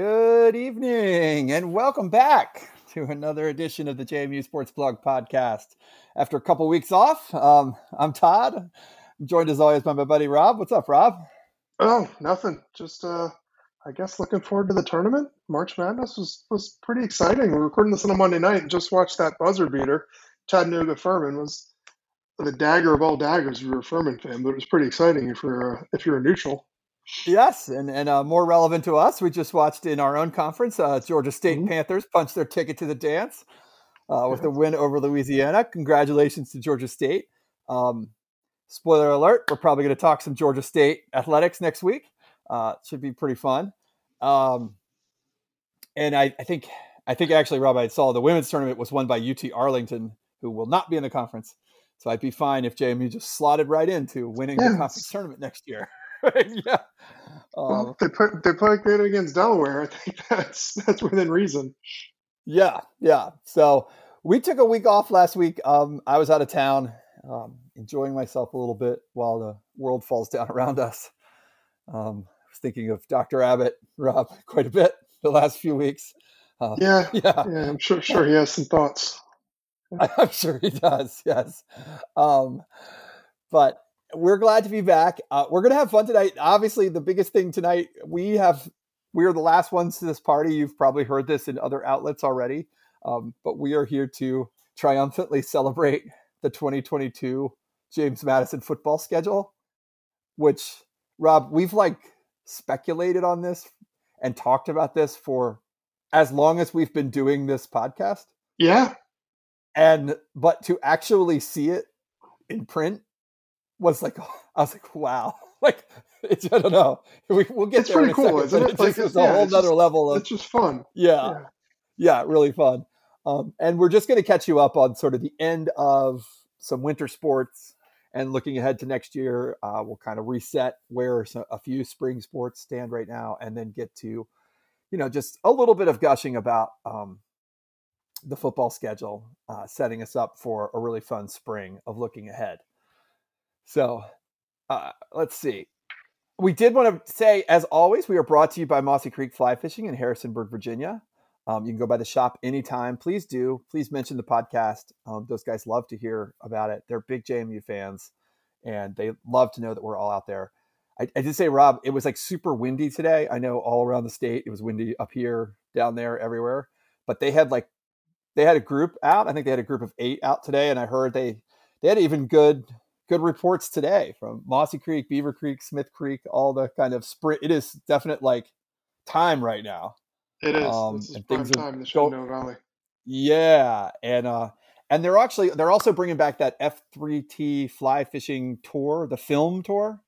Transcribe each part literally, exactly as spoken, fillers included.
Good evening and welcome back to another edition of the J M U Sports Blog Podcast. After a couple weeks off, um, I'm Todd. I'm joined as always by my buddy Rob. What's up, Rob? Oh, nothing. Just, uh, I guess, looking forward to the tournament. March Madness was, was pretty exciting. We're recording this on a Monday night and just watched that buzzer beater. Chattanooga Furman was the dagger of all daggers if you're a Furman fan, but it was pretty exciting if you're, uh, if you're a neutral. Yes, and, and uh, more relevant to us, we just watched in our own conference, uh, Georgia State mm-hmm. Panthers punch their ticket to the dance uh, with yeah. a win over Louisiana. Congratulations to Georgia State. Um, spoiler alert, we're probably going to talk some Georgia State athletics next week. Uh, should be pretty fun. Um, and I, I think I think actually, Rob, I saw the women's tournament was won by U T Arlington, who will not be in the conference. So I'd be fine if J M U just slotted right into winning yes. the conference tournament next year. yeah. Well, um, they put they played good against Delaware. I think that's that's within reason. Yeah, yeah. So we took a week off last week. Um, I was out of town, um, enjoying myself a little bit while the world falls down around us. Um, I was thinking of Doctor Abbott, Rob, quite a bit the last few weeks. Uh, yeah, yeah, yeah. I'm sure sure he has some thoughts. I'm sure he does. Yes, um, but. We're glad to be back. Uh, we're going to have fun tonight. Obviously, the biggest thing tonight, we have we are the last ones to this party. You've probably heard this in other outlets already, um, but we are here to triumphantly celebrate the twenty twenty-two James Madison football schedule, which, Rob, we've like speculated on this and talked about this for as long as we've been doing this podcast. Yeah. And but to actually see it in print, was like, I was like, wow. Like, it's, I don't know. We, we'll get it's there pretty in a cool, second, isn't it? It's like, just, it's, a yeah, whole it's other just, level of. It's just fun. Yeah. Yeah, yeah really fun. Um, and we're just going to catch you up on sort of the end of some winter sports and looking ahead to next year. Uh, we'll kind of reset where a few spring sports stand right now and then get to, you know, just a little bit of gushing about um, the football schedule, uh, setting us up for a really fun spring of looking ahead. So uh, let's see. We did want to say, as always, we are brought to you by Mossy Creek Fly Fishing in Harrisonburg, Virginia. Um, you can go by the shop anytime. Please do. Please mention the podcast. Um, those guys love to hear about it. They're big J M U fans, and they love to know that we're all out there. I, I did say, Rob, it was like super windy today. I know all around the state it was windy up here, down there, everywhere. But they had like they had a group out. I think they had a group of eight out today, and I heard they they had even good – Good reports today from Mossy Creek, Beaver Creek, Smith Creek, all the kind of sprint. It is definite like time right now. It is. Um, this is and things time are in the Shenandoah Valley. Yeah, and uh, and they're actually they're also bringing back that F three T fly fishing tour, the film tour.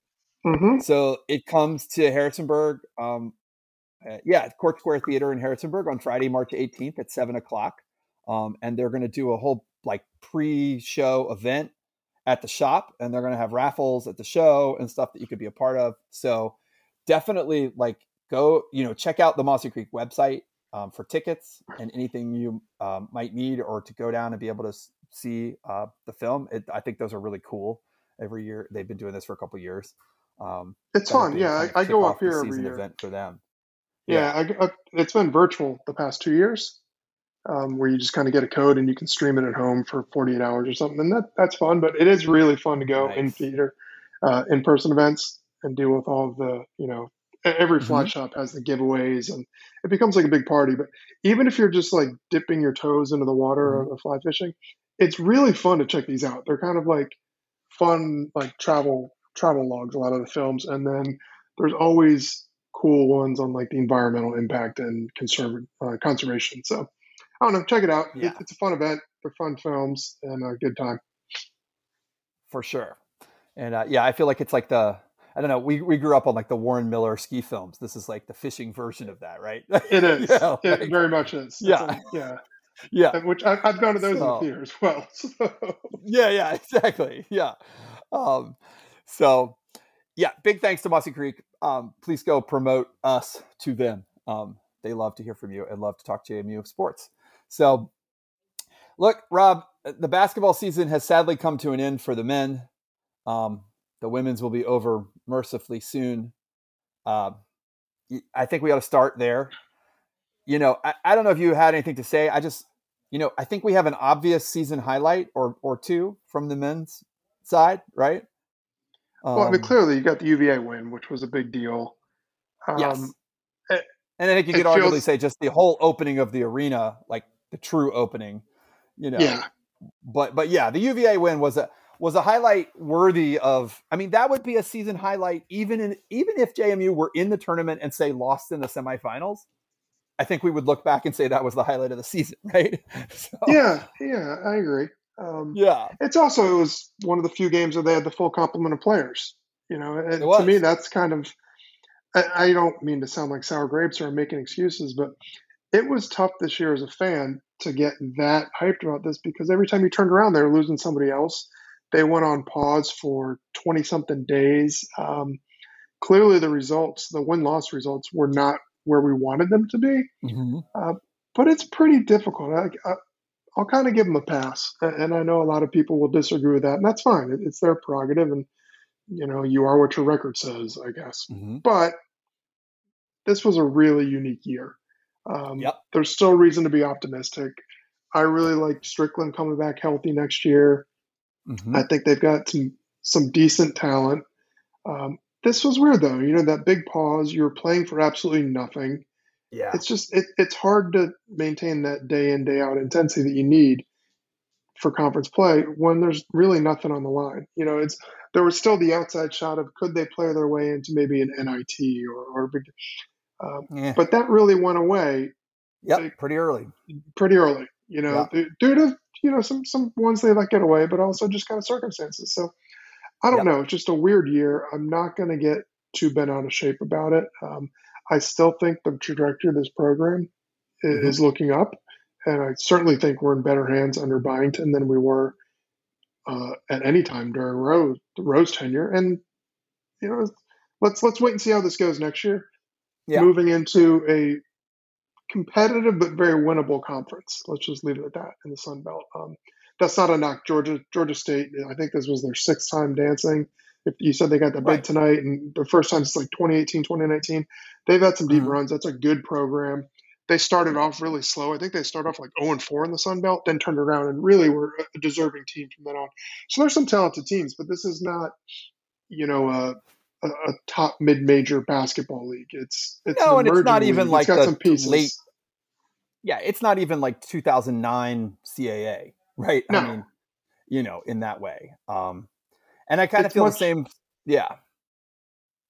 Mm-hmm. So it comes to Harrisonburg. Um, uh, yeah, Court Square Theater in Harrisonburg on Friday, March eighteenth at seven o'clock, um, and they're going to do a whole like pre-show event at the shop, and they're going to have raffles at the show and stuff that you could be a part of. So definitely like go, you know, check out the Mossy Creek website um, for tickets and anything you um, might need, or to go down and be able to see uh, the film. It, I think those are really cool. Every year they've been doing this for a couple of years. Um, it's fun. Yeah. Kind of I, I go up here every year event for them. Yeah. yeah. I, I, it's been virtual the past two years. Um, where you just kind of get a code and you can stream it at home for forty-eight hours or something. And that, that's fun, but it is really fun to go nice. in theater, uh, in-person events and deal with all of the, you know, every mm-hmm. fly shop has the giveaways and it becomes like a big party. But even if you're just like dipping your toes into the water mm-hmm. of fly fishing, it's really fun to check these out. They're kind of like fun, like travel, travel logs, a lot of the films. And then there's always cool ones on like the environmental impact and conserv- uh, conservation. So I don't know. Check it out. Yeah. It's a fun event for fun films and a good time. For sure. And uh, yeah, I feel like it's like the, I don't know. We, we grew up on like the Warren Miller ski films. This is like the fishing version of that, right? It is. you know, it like, very much is. That's yeah. Like, yeah. Yeah. Which I, I've gone to those so, in the theater as well. So. Yeah. Yeah, exactly. Yeah. Um, so yeah, big thanks to Mossy Creek. Um, please go promote us to them. Um, they love to hear from you and love to talk J M U sports. So, look, Rob, the basketball season has sadly come to an end for the men. Um, the women's will be over mercifully soon. Uh, I think we ought to start there. you know, I, I don't know if you had anything to say. I just, you know, I think we have an obvious season highlight or or two from the men's side, right? Um, well, I mean, clearly you got the U V A win, which was a big deal. Um, yes. It, and I think you could arguably feels... say just the whole opening of the arena, like the true opening, you know. Yeah. But but yeah, the U V A win was a was a highlight worthy of. I mean, that would be a season highlight even in even if J M U were in the tournament and say lost in the semifinals. I think we would look back and say that was the highlight of the season, right? So, yeah, yeah, I agree. Um, yeah, it's also it was one of the few games where they had the full complement of players. You know, and to me, that's kind of. I, I don't mean to sound like sour grapes or making excuses, but it was tough this year as a fan to get that hyped about this because every time you turned around, they were losing somebody else. They went on pause for twenty-something days. Um, clearly, the results, the win-loss results, were not where we wanted them to be. Mm-hmm. Uh, but it's pretty difficult. I, I, I'll kind of give them a pass, and I know a lot of people will disagree with that, and that's fine. It's their prerogative, and you know, you are what your record says, I guess. Mm-hmm. But this was a really unique year. Um, yep. There's still reason to be optimistic. I really like Strickland coming back healthy next year. Mm-hmm. I think they've got some some decent talent. Um, this was weird, though. You know, that big pause, you were playing for absolutely nothing. Yeah, it's just it, it's hard to maintain that day in, day out intensity that you need for conference play when there's really nothing on the line. You know, it's there was still the outside shot of could they play their way into maybe an N I T or, or um, yeah. but that really went away. Yep, like, pretty early. Pretty early, you know, yeah. due to you know some some ones they let get away, but also just kind of circumstances. So I don't yep. know. It's just a weird year. I'm not going to get too bent out of shape about it. Um, I still think the trajectory of this program mm-hmm. is looking up, and I certainly think we're in better hands under Byington than we were uh, at any time during Rose, Rose tenure. And you know, let's let's wait and see how this goes next year. Yeah. Moving into a competitive but very winnable conference. Let's just leave it at that in the Sun Belt. Um, that's not a knock. Georgia Georgia State. I think this was their sixth time dancing. If you said they got the bid right. tonight and the first time it's like twenty eighteen, twenty nineteen, they've had some deep mm-hmm. runs. That's a good program. They started off really slow. I think they started off like oh and four in the Sun Belt, then turned around and really were a deserving team from then on. So there's some talented teams, but this is not, you know, a, a, a top mid-major basketball league. It's, it's no, an and it's not even league. Like it's got the some pieces. Late. Yeah, it's not even like two thousand nine C A A, right? No. I mean, you know, in that way. Um, And I kind of feel much, the same. Yeah.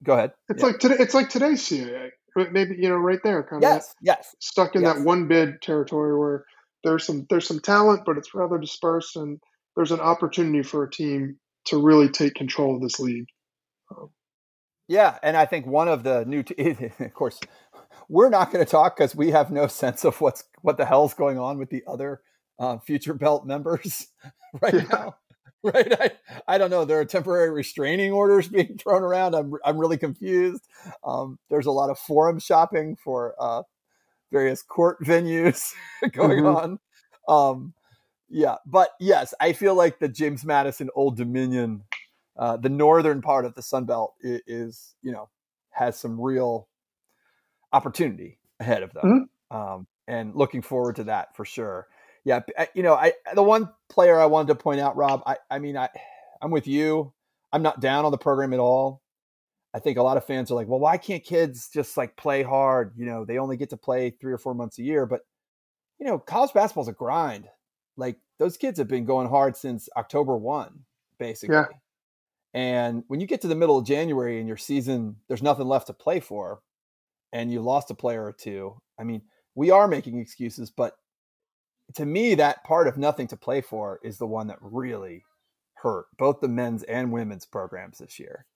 Go ahead. It's yeah. like today. It's like today's C A A. Maybe, you know, right there. Kind yes, of yes. Stuck in yes. that one bid territory where there's some, there's some talent, but it's rather dispersed and there's an opportunity for a team to really take control of this league. Um, yeah. And I think one of the new, t- of course, we're not going to talk because we have no sense of what's, what the hell's going on with the other uh, future belt members right yeah. now. Right, I, I don't know. There are temporary restraining orders being thrown around. I'm I'm really confused. Um, there's a lot of forum shopping for uh, various court venues going mm-hmm. on. Um, yeah, but yes, I feel like the James Madison Old Dominion, uh, the northern part of the Sun Belt, is, is you know has some real opportunity ahead of them, mm-hmm. um, and looking forward to that for sure. Yeah, you know, I the one player I wanted to point out, Rob, I, I mean, I, I'm with you. I'm not down on the program at all. I think a lot of fans are like, well, why can't kids just like play hard? You know, they only get to play three or four months a year. But, you know, college basketball is a grind. Like those kids have been going hard since October first, basically. Yeah. And when you get to the middle of January and your season, there's nothing left to play for and you lost a player or two. I mean, we are making excuses, but to me, that part of nothing to play for is the one that really hurt both the men's and women's programs this year.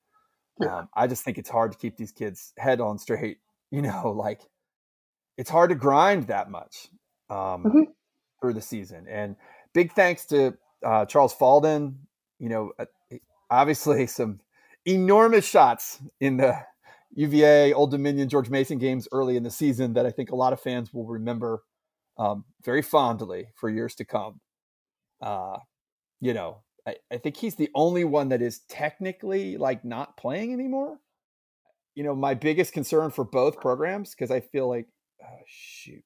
Yeah. Um, I just think it's hard to keep these kids head on straight, you know, like it's hard to grind that much um, mm-hmm. through the season. And big thanks to uh, Charles Falden, you know, obviously some enormous shots in the U V A, Old Dominion, George Mason games early in the season that I think a lot of fans will remember Um, very fondly for years to come. Uh, you know, I, I think he's the only one that is technically like not playing anymore. You know, my biggest concern for both programs, because I feel like Oh, shoot.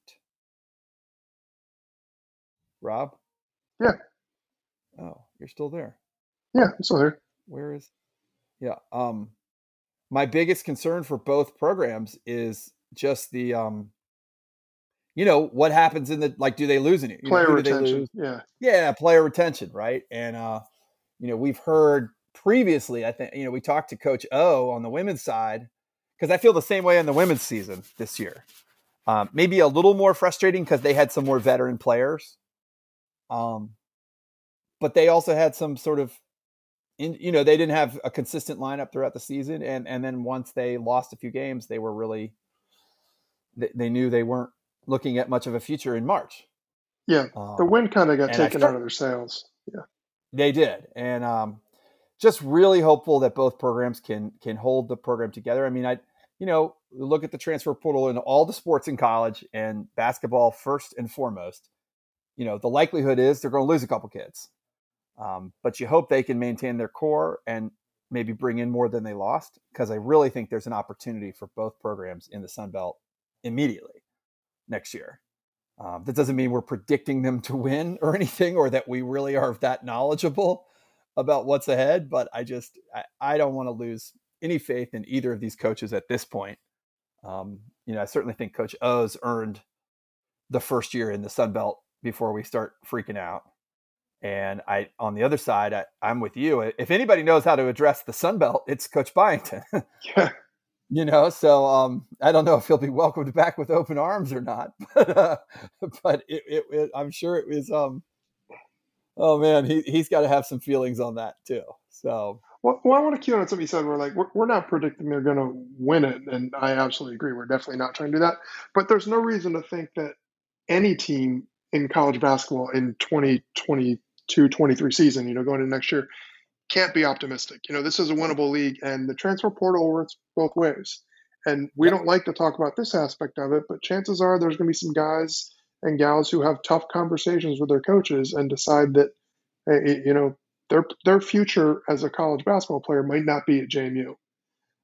Rob? Yeah. Oh, you're still there. Yeah, I'm still there. Where is? Yeah. Um, my biggest concern for both programs is just the, um, you know, what happens in the, like, do they lose any? Player know, retention. Yeah. Yeah. Player retention. Right. And, uh, you know, we've heard previously, I think, you know, we talked to Coach O on the women's side, because I feel the same way on the women's season this year. Um, maybe a little more frustrating because they had some more veteran players. Um, but they also had some sort of, in, you know, they didn't have a consistent lineup throughout the season. And, and then once they lost a few games, they were really, they, they knew they weren't looking at much of a future in March. Yeah. Um, the wind kind of got taken start, out of their sails. Yeah, they did. And um, just really hopeful that both programs can, can hold the program together. I mean, I, you know, look at the transfer portal in all the sports in college and basketball first and foremost. You know, the likelihood is they're going to lose a couple kids. Um, but you hope they can maintain their core and maybe bring in more than they lost, because I really think there's an opportunity for both programs in the Sun Belt immediately next year. Um, that doesn't mean we're predicting them to win or anything, or that we really are that knowledgeable about what's ahead. But I just, I, I don't want to lose any faith in either of these coaches at this point. Um, you know, I certainly think Coach O's earned the first year in the Sun Belt before we start freaking out. And I, on the other side, I, I'm with you. If anybody knows how to address the Sun Belt, it's Coach Byington. Yeah. You know, so um, I don't know if he'll be welcomed back with open arms or not. But, uh, but it, it, it, I'm sure it was. Um, oh man, he he's got to have some feelings on that too. So. Well, well I want to cue on something you said. We're like, we're, we're not predicting they're going to win it, and I absolutely agree. We're definitely not trying to do that. But there's no reason to think that any team in college basketball in twenty twenty-two twenty-three season, you know, going into next year, can't be optimistic. You know, this is a winnable league, and the transfer portal works both ways. And we yeah. don't like to talk about this aspect of it, but chances are there's going to be some guys and gals who have tough conversations with their coaches and decide that, you know, their their future as a college basketball player might not be at J M U.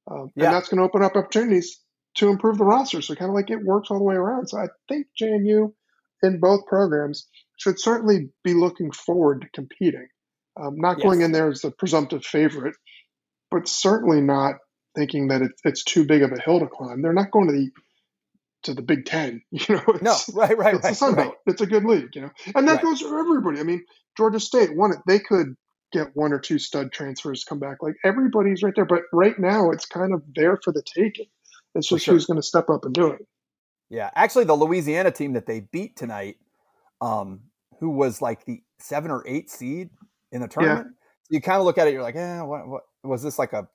Um, yeah. And that's going to open up opportunities to improve the roster. So kind of like it works all the way around. So I think J M U in both programs should certainly be looking forward to competing. Um, not yes. going in there as the presumptive favorite, but certainly not thinking that it, it's too big of a hill to climb. They're not going to the to the Big Ten, you know. It's, no, right, right, it's right. It's the Sun Belt. Right. It's a good league, you know. And that right. goes for everybody. I mean, Georgia State won it. They could get one or two stud transfers come back. Like everybody's right there, but right now it's kind of there for the taking. It's just sure. who's going to step up and do it. Yeah, actually, the Louisiana team that they beat tonight, um, who was like the seven or eight seed in the tournament, yeah. you kind of look at it, you're like, eh, what, what was this, like a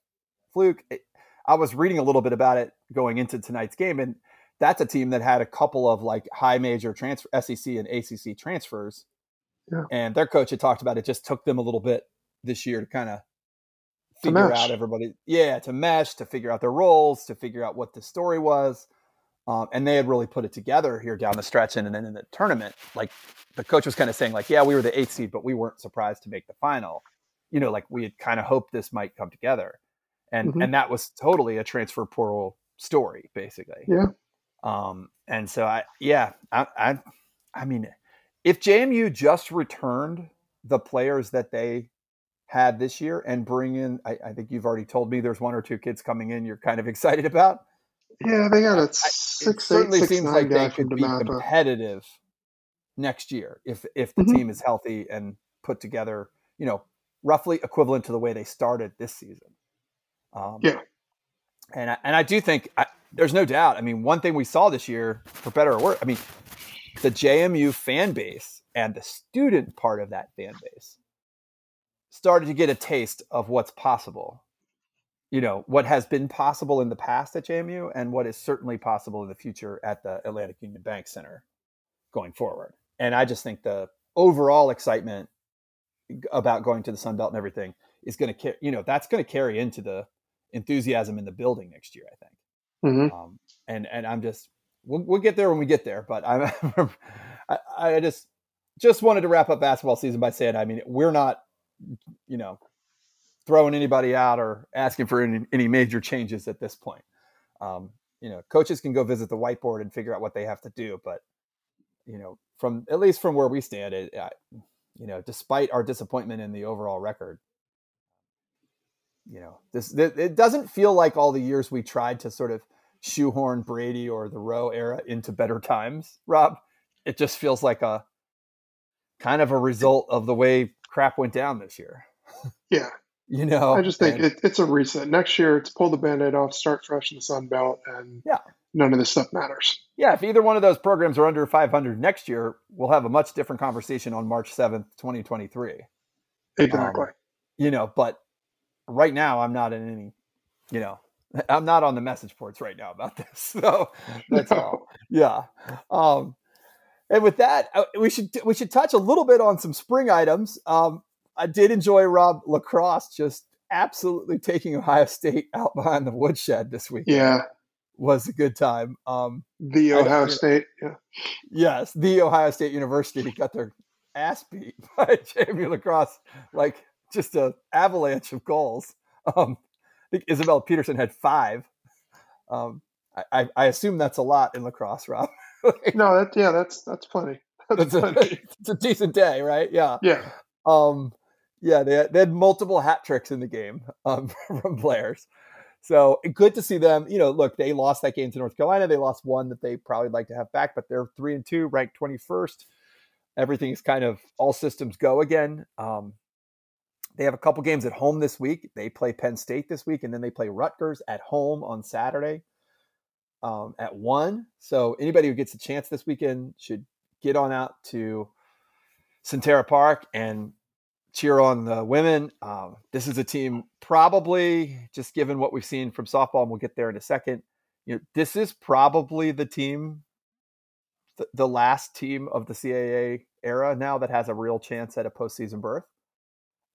fluke? It, I was reading a little bit about it going into tonight's game, and that's a team that had a couple of like high major transfer, S E C and A C C transfers, yeah. and their coach had talked about it just took them a little bit this year to kind of figure out everybody, yeah, to mesh, to figure out their roles, to figure out what the story was. Um, and they had really put it together here down the stretch. And, and then in the tournament, like the coach was kind of saying like, yeah, we were the eighth seed, but we weren't surprised to make the final. You know, like we had kind of hoped this might come together. And mm-hmm. and that was totally a transfer portal story, basically. Yeah. Um, and so, I yeah, I, I I mean, if J M U just returned the players that they had this year and bring in, I, I think you've already told me there's one or two kids coming in you're kind of excited about. Yeah, they got a six, I, it certainly eight, six, seems nine like they could be competitive next year if if the mm-hmm. team is healthy and put together, you know, roughly equivalent to the way they started this season. Um, yeah, and I, and I do think I, there's no doubt. I mean, one thing we saw this year, for better or worse, I mean, the J M U fan base and the student part of that fan base started to get a taste of what's possible. You know, what has been possible in the past at J M U and what is certainly possible in the future at the Atlantic Union Bank Center going forward. And I just think the overall excitement about going to the Sun Belt and everything is going to, you know, that's going to carry into the enthusiasm in the building next year, I think. Mm-hmm. Um, and and I'm just, we'll, we'll get there when we get there. But I'm, I I just just wanted to wrap up basketball season by saying, I mean, we're not, you know, throwing anybody out or asking for any, any major changes at this point. Um, you know, coaches can go visit the whiteboard and figure out what they have to do. But, you know, from at least from where we stand, it, I, you know, despite our disappointment in the overall record, you know, this, this it doesn't feel like all the years we tried to sort of shoehorn Brady or the Rowe era into better times, Rob. It just feels like a kind of a result of the way crap went down this year. Yeah. You know, I just think and, it, it's a reset. Next year, it's pull the Band-Aid off, start fresh in the Sun Belt, and yeah. none of this stuff matters. Yeah, if either one of those programs are under five hundred next year, we'll have a much different conversation on March seventh, twenty twenty-three. Exactly. Um, you know, but right now, I'm not in any, you know, I'm not on the message boards right now about this. So that's no. all. Yeah. Um, and with that, we should we should touch a little bit on some spring items. Um, I did enjoy, Rob, lacrosse just absolutely taking Ohio State out behind the woodshed this week. Yeah. Was a good time. Um, the Ohio State. Yeah. Yes. The Ohio State University got their ass beat by J M U lacrosse, like just an avalanche of goals. Um, I think Isabel Peterson had five. Um, I, I, I assume that's a lot in lacrosse, Rob. like, no, that, yeah, that's that's plenty. That's that's plenty. A, it's a decent day, right? Yeah. Yeah. Um, Yeah, they had, they had multiple hat tricks in the game um, from players. So good to see them. You know, look, they lost that game to North Carolina. They lost one that they probably like to have back, but they're three and two, ranked twenty-first. Everything's kind of all systems go again. Um, they have a couple games at home this week. They play Penn State this week, and then they play Rutgers at home on Saturday um, at one. So anybody who gets a chance this weekend should get on out to Sentara Park and cheer on the women. Um, this is a team probably, just given what we've seen from softball, and we'll get there in a second, you know, this is probably the team, th- the last team of the C A A era now that has a real chance at a postseason berth.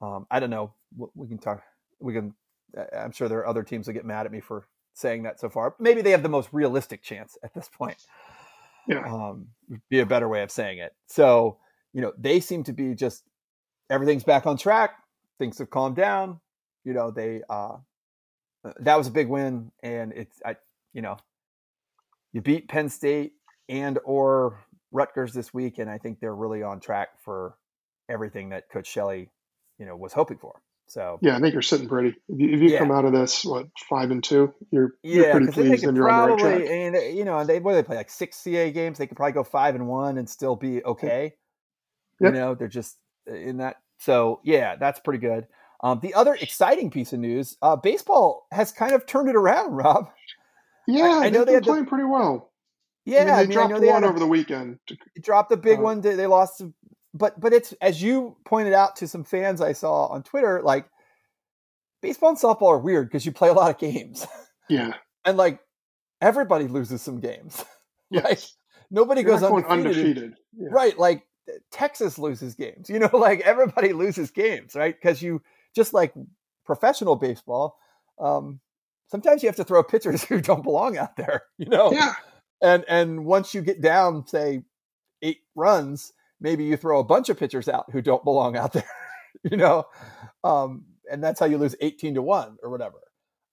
Um, I don't know. We can talk. We can, I'm sure there are other teams that get mad at me for saying that so far. Maybe they have the most realistic chance at this point. Yeah. Um, would be a better way of saying it. So, you know, they seem to be just, everything's back on track. Things have calmed down. You know, they, uh, that was a big win. And it's, I, you know, you beat Penn State and or Rutgers this week. And I think they're really on track for everything that Coach Shelley, you know, was hoping for. So, yeah, I think you're sitting pretty. If you, if you yeah. come out of this, what, five and two, you're, you're yeah, pretty pleased and you're probably, on the right track. And, you know, they, what do they play? Like six C A A games. They could probably go five and one and still be okay. Yep. You know, they're just, in that. So yeah, that's pretty good. Um, the other exciting piece of news, uh, baseball has kind of turned it around, Rob. Yeah. I, I know they're playing the, pretty well. Yeah. I mean, they I mean, dropped I one a, over the weekend. Dropped a big uh, one. They lost, but, but it's, as you pointed out to some fans I saw on Twitter, like baseball and softball are weird because you play a lot of games. Yeah. and like everybody loses some games. Yes. like, nobody You're goes undefeated. undefeated. Yeah. Right. Like, Texas loses games, you know, like everybody loses games, right? Because you just like professional baseball. Um, sometimes you have to throw pitchers who don't belong out there, you know? Yeah. And, and once you get down, say eight runs, maybe you throw a bunch of pitchers out who don't belong out there, you know? Um, and that's how you lose eighteen to one or whatever.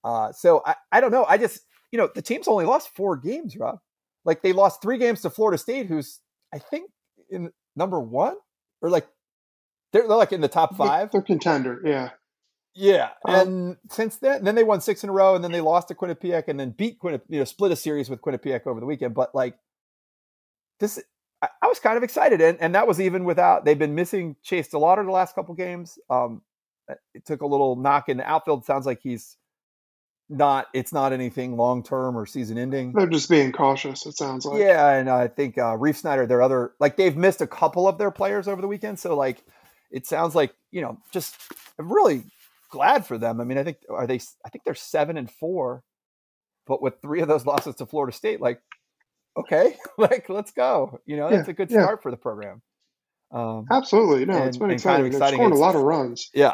Uh, so I, I don't know. I just, you know, the team's only lost four games, Rob. Like they lost three games to Florida State, who's, I think in number one or like they're, they're like in the top five. They're contender. Yeah. Yeah. And um, since then, then they won six in a row and then they lost to Quinnipiac and then beat Quinnipiac, you know, split a series with Quinnipiac over the weekend. But like this, I, I was kind of excited. And, and that was even without, they've been missing Chase DeLauder the last couple games. Um, it took a little knock in the outfield. Sounds like he's not, it's not anything long-term or season ending. They're just being cautious. It sounds like. Yeah. And I think uh, Reif Snyder, their other, like they've missed a couple of their players over the weekend. So like, it sounds like, you know, just I'm really glad for them. I mean, I think, are they, I think they're seven and four, but with three of those losses to Florida State, like, okay, like let's go, you know, yeah, that's a good yeah. start for the program. Um, Absolutely. No, and, it's been exciting. Kind of exciting. It's scored a lot of runs. Yeah.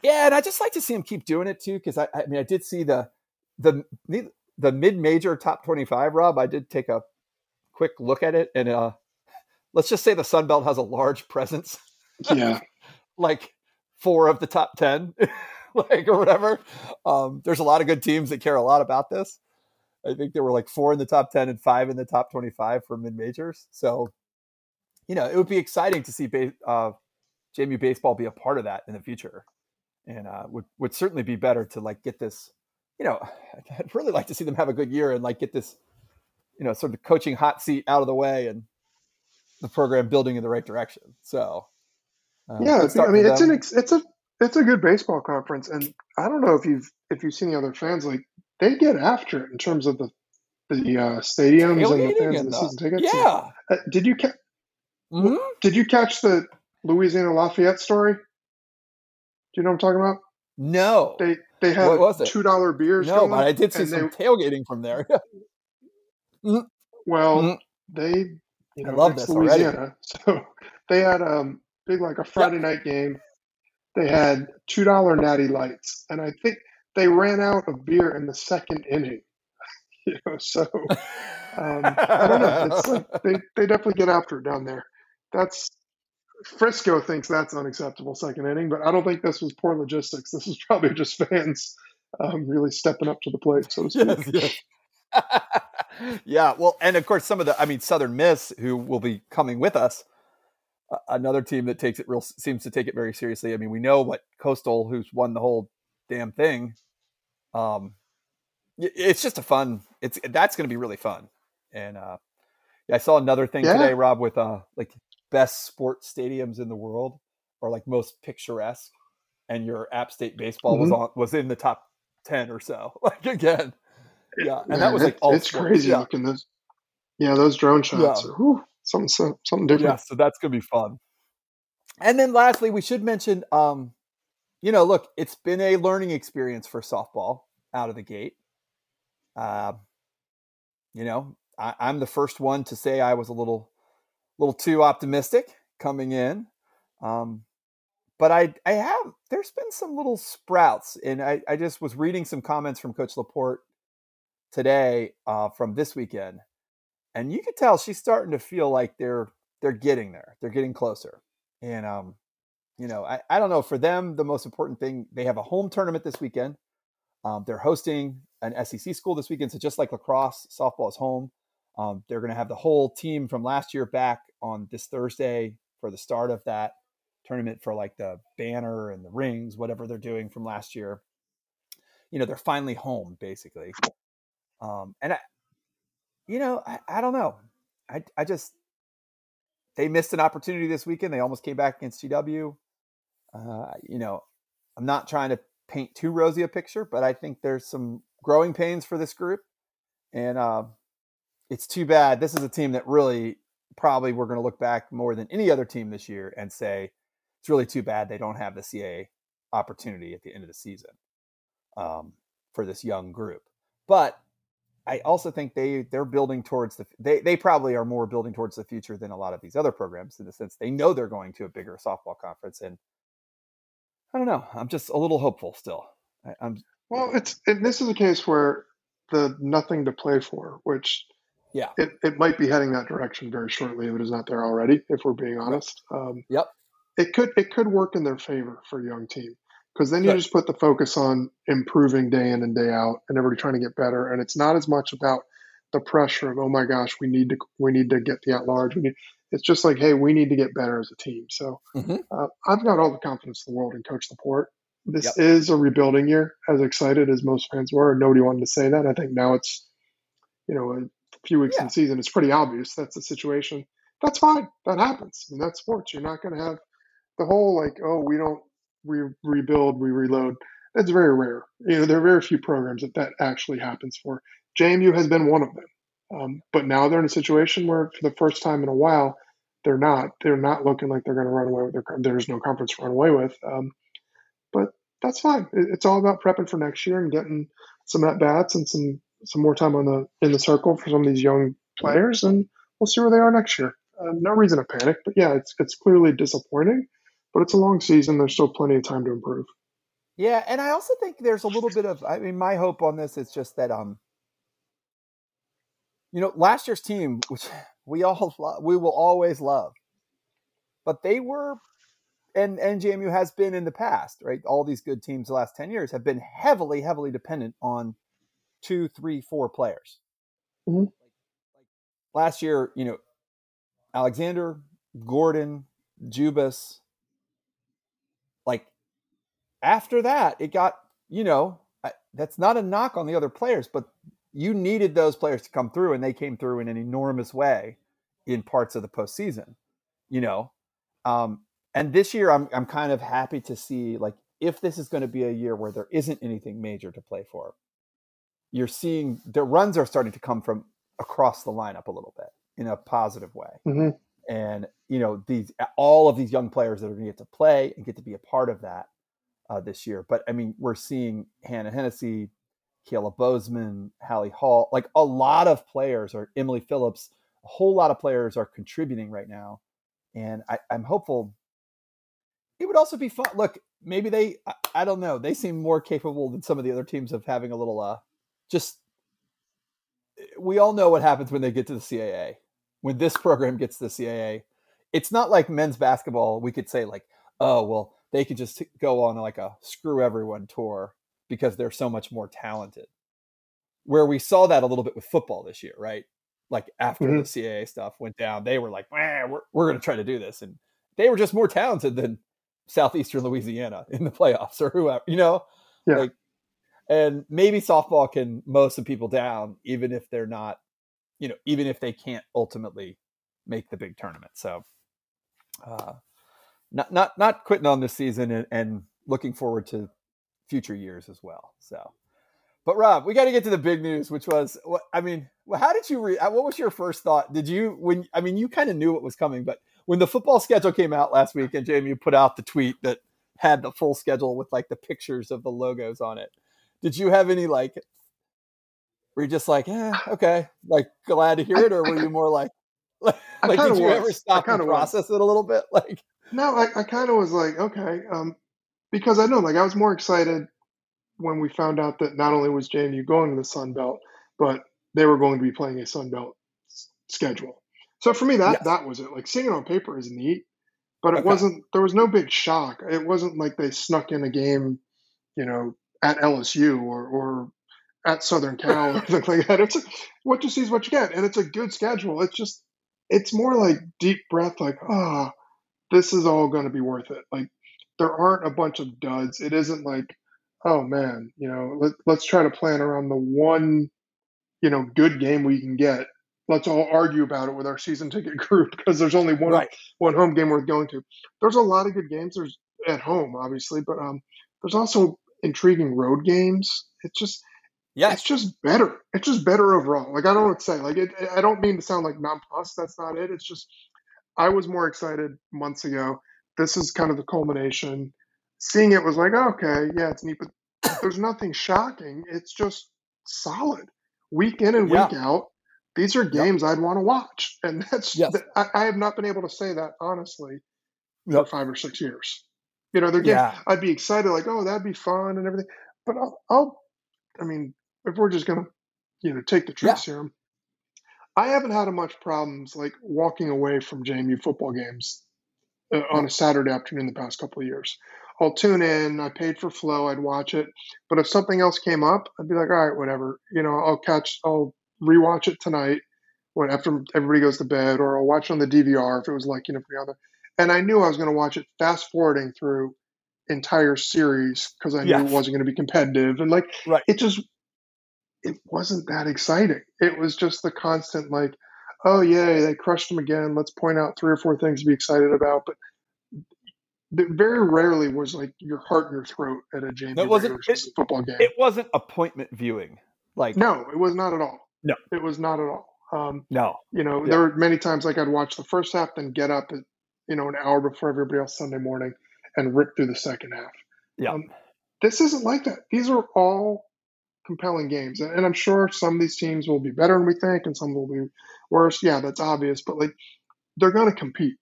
Yeah, and I just like to see him keep doing it too, because I, I mean, I did see the the the mid-major top twenty-five, Rob. I did take a quick look at it, and uh, let's just say the Sun Belt has a large presence. Yeah, like four of the top ten, like or whatever. Um, there's a lot of good teams that care a lot about this, I think there were like four in the top ten and five in the top twenty-five for mid-majors. So, you know, it would be exciting to see ba- uh, J M U baseball be a part of that in the future. And uh, would, would certainly be better to like get this, you know, I'd really like to see them have a good year and like get this, you know, sort of coaching hot seat out of the way and the program building in the right direction. So, um, yeah, I mean, it's an, ex- it's a, it's a good baseball conference. And I don't know if you've, if you've seen the other fans, like they get after it in terms of the, the uh, stadiums and the fans and the season tickets. Yeah. And, uh, did you catch, mm-hmm. did you catch the Louisiana Lafayette story? Do you know what I'm talking about? No. They, they had two dollar beers. No, but I did see some they, tailgating from there. mm-hmm. Well, mm-hmm. they, you know, I love this Louisiana. Already. So they had um big, like a Friday yep. night game. They had two dollar natty lights, and I think they ran out of beer in the second inning. you know, so um, I don't know. It's like they, they definitely get after it down there. That's Frisco thinks that's unacceptable second inning, but I don't think this was poor logistics. This is probably just fans um, really stepping up to the plate, so to speak. Yes, yes. yeah. Well, and of course, some of the I mean, Southern Miss, who will be coming with us. Another team that takes it real seems to take it very seriously. I mean, we know what Coastal, who's won the whole damn thing. Um, it's just a fun. It's that's going to be really fun. And uh, I saw another thing yeah. today, Rob, with uh, like best sports stadiums in the world, or like most picturesque. And your App State baseball mm-hmm. was on was in the top ten or so. Like again, yeah. And yeah, that was like all it's sports. Crazy yeah. looking those. Yeah, those drone shots. Yeah. Are, whew. Something, something different. Yeah, so that's going to be fun. And then lastly, we should mention, um, you know, look, it's been a learning experience for softball out of the gate. Uh, you know, I, I'm the first one to say I was a little, little too optimistic coming in. Um, but I, I have, there's been some little sprouts. And I, I just was reading some comments from Coach Laporte today uh, from this weekend. And you could tell she's starting to feel like they're they're getting there. They're getting closer. And, um, you know, I, I don't know. For them, the most important thing, they have a home tournament this weekend. Um, they're hosting an S E C school this weekend. So just like lacrosse, softball is home. Um, they're going to have the whole team from last year back on this Thursday for the start of that tournament for like the banner and the rings, whatever they're doing from last year. You know, they're finally home, basically. Um, and I. You know, I, I don't know. I I just they missed an opportunity this weekend. They almost came back against G W. Uh, you know, I'm not trying to paint too rosy a picture, but I think there's some growing pains for this group, and uh, it's too bad. This is a team that really probably we're going to look back more than any other team this year and say it's really too bad they don't have the C A A opportunity at the end of the season um, for this young group, but. I also think they they're building towards the they they probably are more building towards the future than a lot of these other programs in the sense they know they're going to a bigger softball conference, and I don't know, I'm just a little hopeful still. I, I'm well, it's it, this is a case where the nothing to play for, which yeah, it, it might be heading that direction very shortly if it is not there already. If we're being honest, um, yep, it could it could work in their favor for a young team. Because then you just put the focus on improving day in and day out, and everybody trying to get better. And it's not as much about the pressure of, oh my gosh, we need to we need to get the at large. We need, it's just like, hey, we need to get better as a team. So mm-hmm. uh, I've got all the confidence in the world in Coach Laporte. This yep. is a rebuilding year. As excited as most fans were, nobody wanted to say that. I think now it's, you know, a few weeks yeah. in the season, it's pretty obvious that's the situation. That's fine. That happens. I mean, that's sports. You're not going to have the whole like, oh, we don't. We rebuild, we reload. That's very rare. You know, there are very few programs that that actually happens for. J M U has been one of them, um, but now they're in a situation where, for the first time in a while, they're not. They're not looking like they're going to run away with their. There's no conference to run away with, um, but that's fine. It's all about prepping for next year and getting some at bats and some some more time on the in the circle for some of these young players, and we'll see where they are next year. Uh, no reason to panic, but yeah, it's it's clearly disappointing. But it's a long season. There's still plenty of time to improve. Yeah. And I also think there's a little bit of, I mean, my hope on this is just that, um, you know, last year's team, which we all, lo- we will always love, but they were, and, and J M U has been in the past, right? All these good teams the last ten years have been heavily, heavily dependent on two, three, four players. Mm-hmm. Last year, you know, Alexander, Gordon, Jubas. Like after that, it got, you know, that's not a knock on the other players, but you needed those players to come through, and they came through in an enormous way in parts of the postseason, you know. Um, and this year, I'm I'm kind of happy to see, like, if this is going to be a year where there isn't anything major to play for, you're seeing the runs are starting to come from across the lineup a little bit in a positive way. Mm-hmm. And, you know, these, all of these young players that are going to get to play and get to be a part of that uh, this year. But I mean, we're seeing Hannah Hennessy, Kayla Bozeman, Hallie Hall, like a lot of players are, Emily Phillips, a whole lot of players are contributing right now. And I, I'm hopeful it would also be fun. Look, maybe they, I, I don't know. They seem more capable than some of the other teams of having a little, uh, just, we all know what happens when they get to the C A A. When this program gets to the C A A, it's not like men's basketball. We could say like, oh, well, they could just go on like a screw everyone tour because they're so much more talented. Where we saw that a little bit with football this year, right? Like after mm-hmm. the C A A stuff went down, they were like, we're, we're going to try to do this. And they were just more talented than Southeastern Louisiana in the playoffs or whoever, you know? Yeah. Like, and maybe softball can mow some people down, even if they're not, you know, even if they can't ultimately make the big tournament. So uh, not, not, not quitting on this season and, and looking forward to future years as well. So, but Rob, we got to get to the big news, which was, I mean, how did you re- what was your first thought? Did you, when, I mean, you kind of knew what was coming, but when the football schedule came out last week and J M U put out the tweet that had the full schedule with like the pictures of the logos on it, did you have any like, were you just like, yeah, okay, like glad to hear it, or were you more like, like, like did you was. ever stop and process was. it a little bit? Like, no, I, I kind of was like, okay, um, because I know, like, I was more excited when we found out that not only was J M U going to the Sun Belt, but they were going to be playing a Sun Belt s- schedule. So for me, that yes. that was it. Like seeing it on paper is neat, but it okay. wasn't. There was no big shock. It wasn't like they snuck in a game, you know, at L S U or or. at Southern Cal or something like that. It's a, what you see is what you get. And it's a good schedule. It's just, it's more like deep breath, like, ah, oh, this is all going to be worth it. Like there aren't a bunch of duds. It isn't like, oh man, you know, let, let's try to plan around the one, you know, good game we can get. Let's all argue about it with our season ticket group because there's only one, right. one home game worth going to. There's a lot of good games. There's at home, obviously, but um, there's also intriguing road games. It's just, Yeah, it's just better. It's just better overall. Like I don't want to say, like it, I don't mean to sound like nonplussed. That's not it. It's just I was more excited months ago. This is kind of the culmination. Seeing it was like, okay, yeah, it's neat, but there's nothing shocking. It's just solid week in and yeah. week out. These are games yep. I'd want to watch, and that's yes. I, I have not been able to say that honestly yep. for five or six years. You know, they're games yeah. I'd be excited, like, oh, that'd be fun and everything, but I'll, I'll I mean. If we're just going to, you know, take the truth yeah. serum, I haven't had a much problems like walking away from J M U football games uh, on a Saturday afternoon the past couple of years. I'll tune in. I paid for Flow. I'd watch it. But if something else came up, I'd be like, all right, whatever. You know, I'll catch, I'll rewatch it tonight when after everybody goes to bed, or I'll watch on the D V R if it was like, you know, for the other. And I knew I was going to watch it fast forwarding through entire series because I yes. knew it wasn't going to be competitive. And like, right. it just, it wasn't that exciting. It was just the constant like, oh yeah, they crushed them again. Let's point out three or four things to be excited about. But very rarely was like your heart in your throat at a J M U that wasn't, it, football game. It wasn't appointment viewing. Like no, it was not at all. No, it was not at all. Um, no, you know yeah. there were many times like I'd watch the first half, then get up, at, you know, an hour before everybody else Sunday morning, and rip through the second half. Yeah, um, this isn't like that. These are all compelling games, and I'm sure some of these teams will be better than we think and some will be worse. Yeah, that's obvious, but like they're going to compete.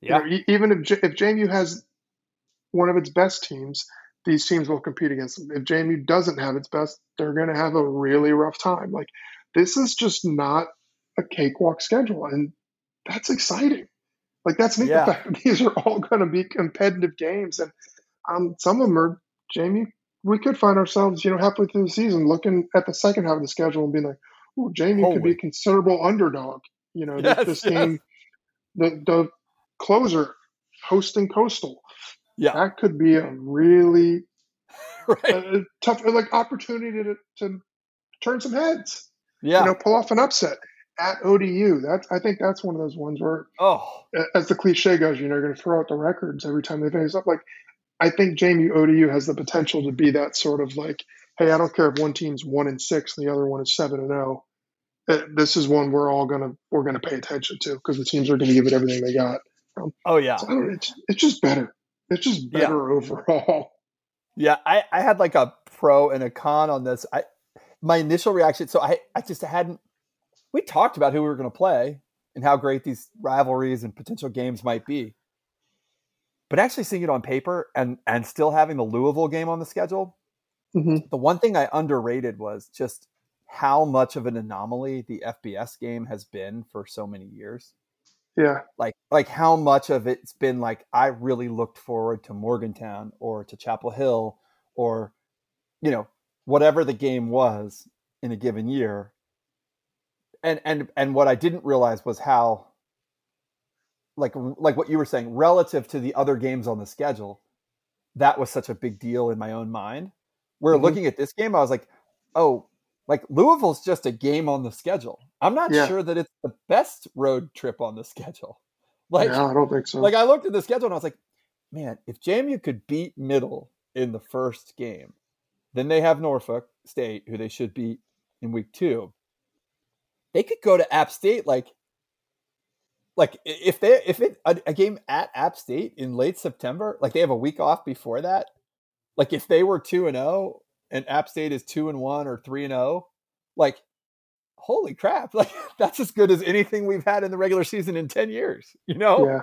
Yeah, you know, even if J- if J M U has one of its best teams, these teams will compete against them. If J M U doesn't have its best, they're going to have a really rough time. Like this is just not a cakewalk schedule, and that's exciting. Like that's neat. Yeah. The fact that these are all going to be competitive games, and um, some of them are J M U we could find ourselves, you know, halfway through the season looking at the second half of the schedule and being like, oh, J M U Holy. could be a considerable underdog. You know, yes, this yes. game, the, the closer hosting Coastal. Yeah. That could be a really right. a, a tough like opportunity to, to turn some heads. Yeah. You know, pull off an upset at O D U. That's, I think that's one of those ones where, oh, as the cliche goes, you know, you're going to throw out the records every time they face up. Like, I think J M U O D U has the potential to be that sort of like, hey, I don't care if one team's one and six and the other one is seven and zero. This is one we're all gonna we're gonna pay attention to because the teams are gonna give it everything they got. Um, oh yeah, so it's it's just better. It's just better yeah. overall. Yeah, I, I had like a pro and a con on this. I my initial reaction. So I I just hadn't. We talked about who we were gonna play and how great these rivalries and potential games might be. But actually seeing it on paper and, and still having the Louisville game on the schedule, mm-hmm. the one thing I underrated was just how much of an anomaly the F B S game has been for so many years. Yeah. Like like how much of it's been like, I really looked forward to Morgantown or to Chapel Hill or, you know, whatever the game was in a given year. And and and what I didn't realize was how, like like what you were saying, relative to the other games on the schedule, that was such a big deal in my own mind. Where mm-hmm. looking at this game, I was like, oh, like Louisville's just a game on the schedule. I'm not yeah. sure that it's the best road trip on the schedule. Like, yeah, I don't think so. Like I looked at the schedule and I was like, man, if J M U could beat Middle in the first game, then they have Norfolk State, who they should beat in week two. They could go to App State like, Like if they if it a, a game at App State in late September, like they have a week off before that. Like if they were two and zero and App State is two and one or three and zero, like holy crap! Like that's as good as anything we've had in the regular season in ten years. You know, yeah.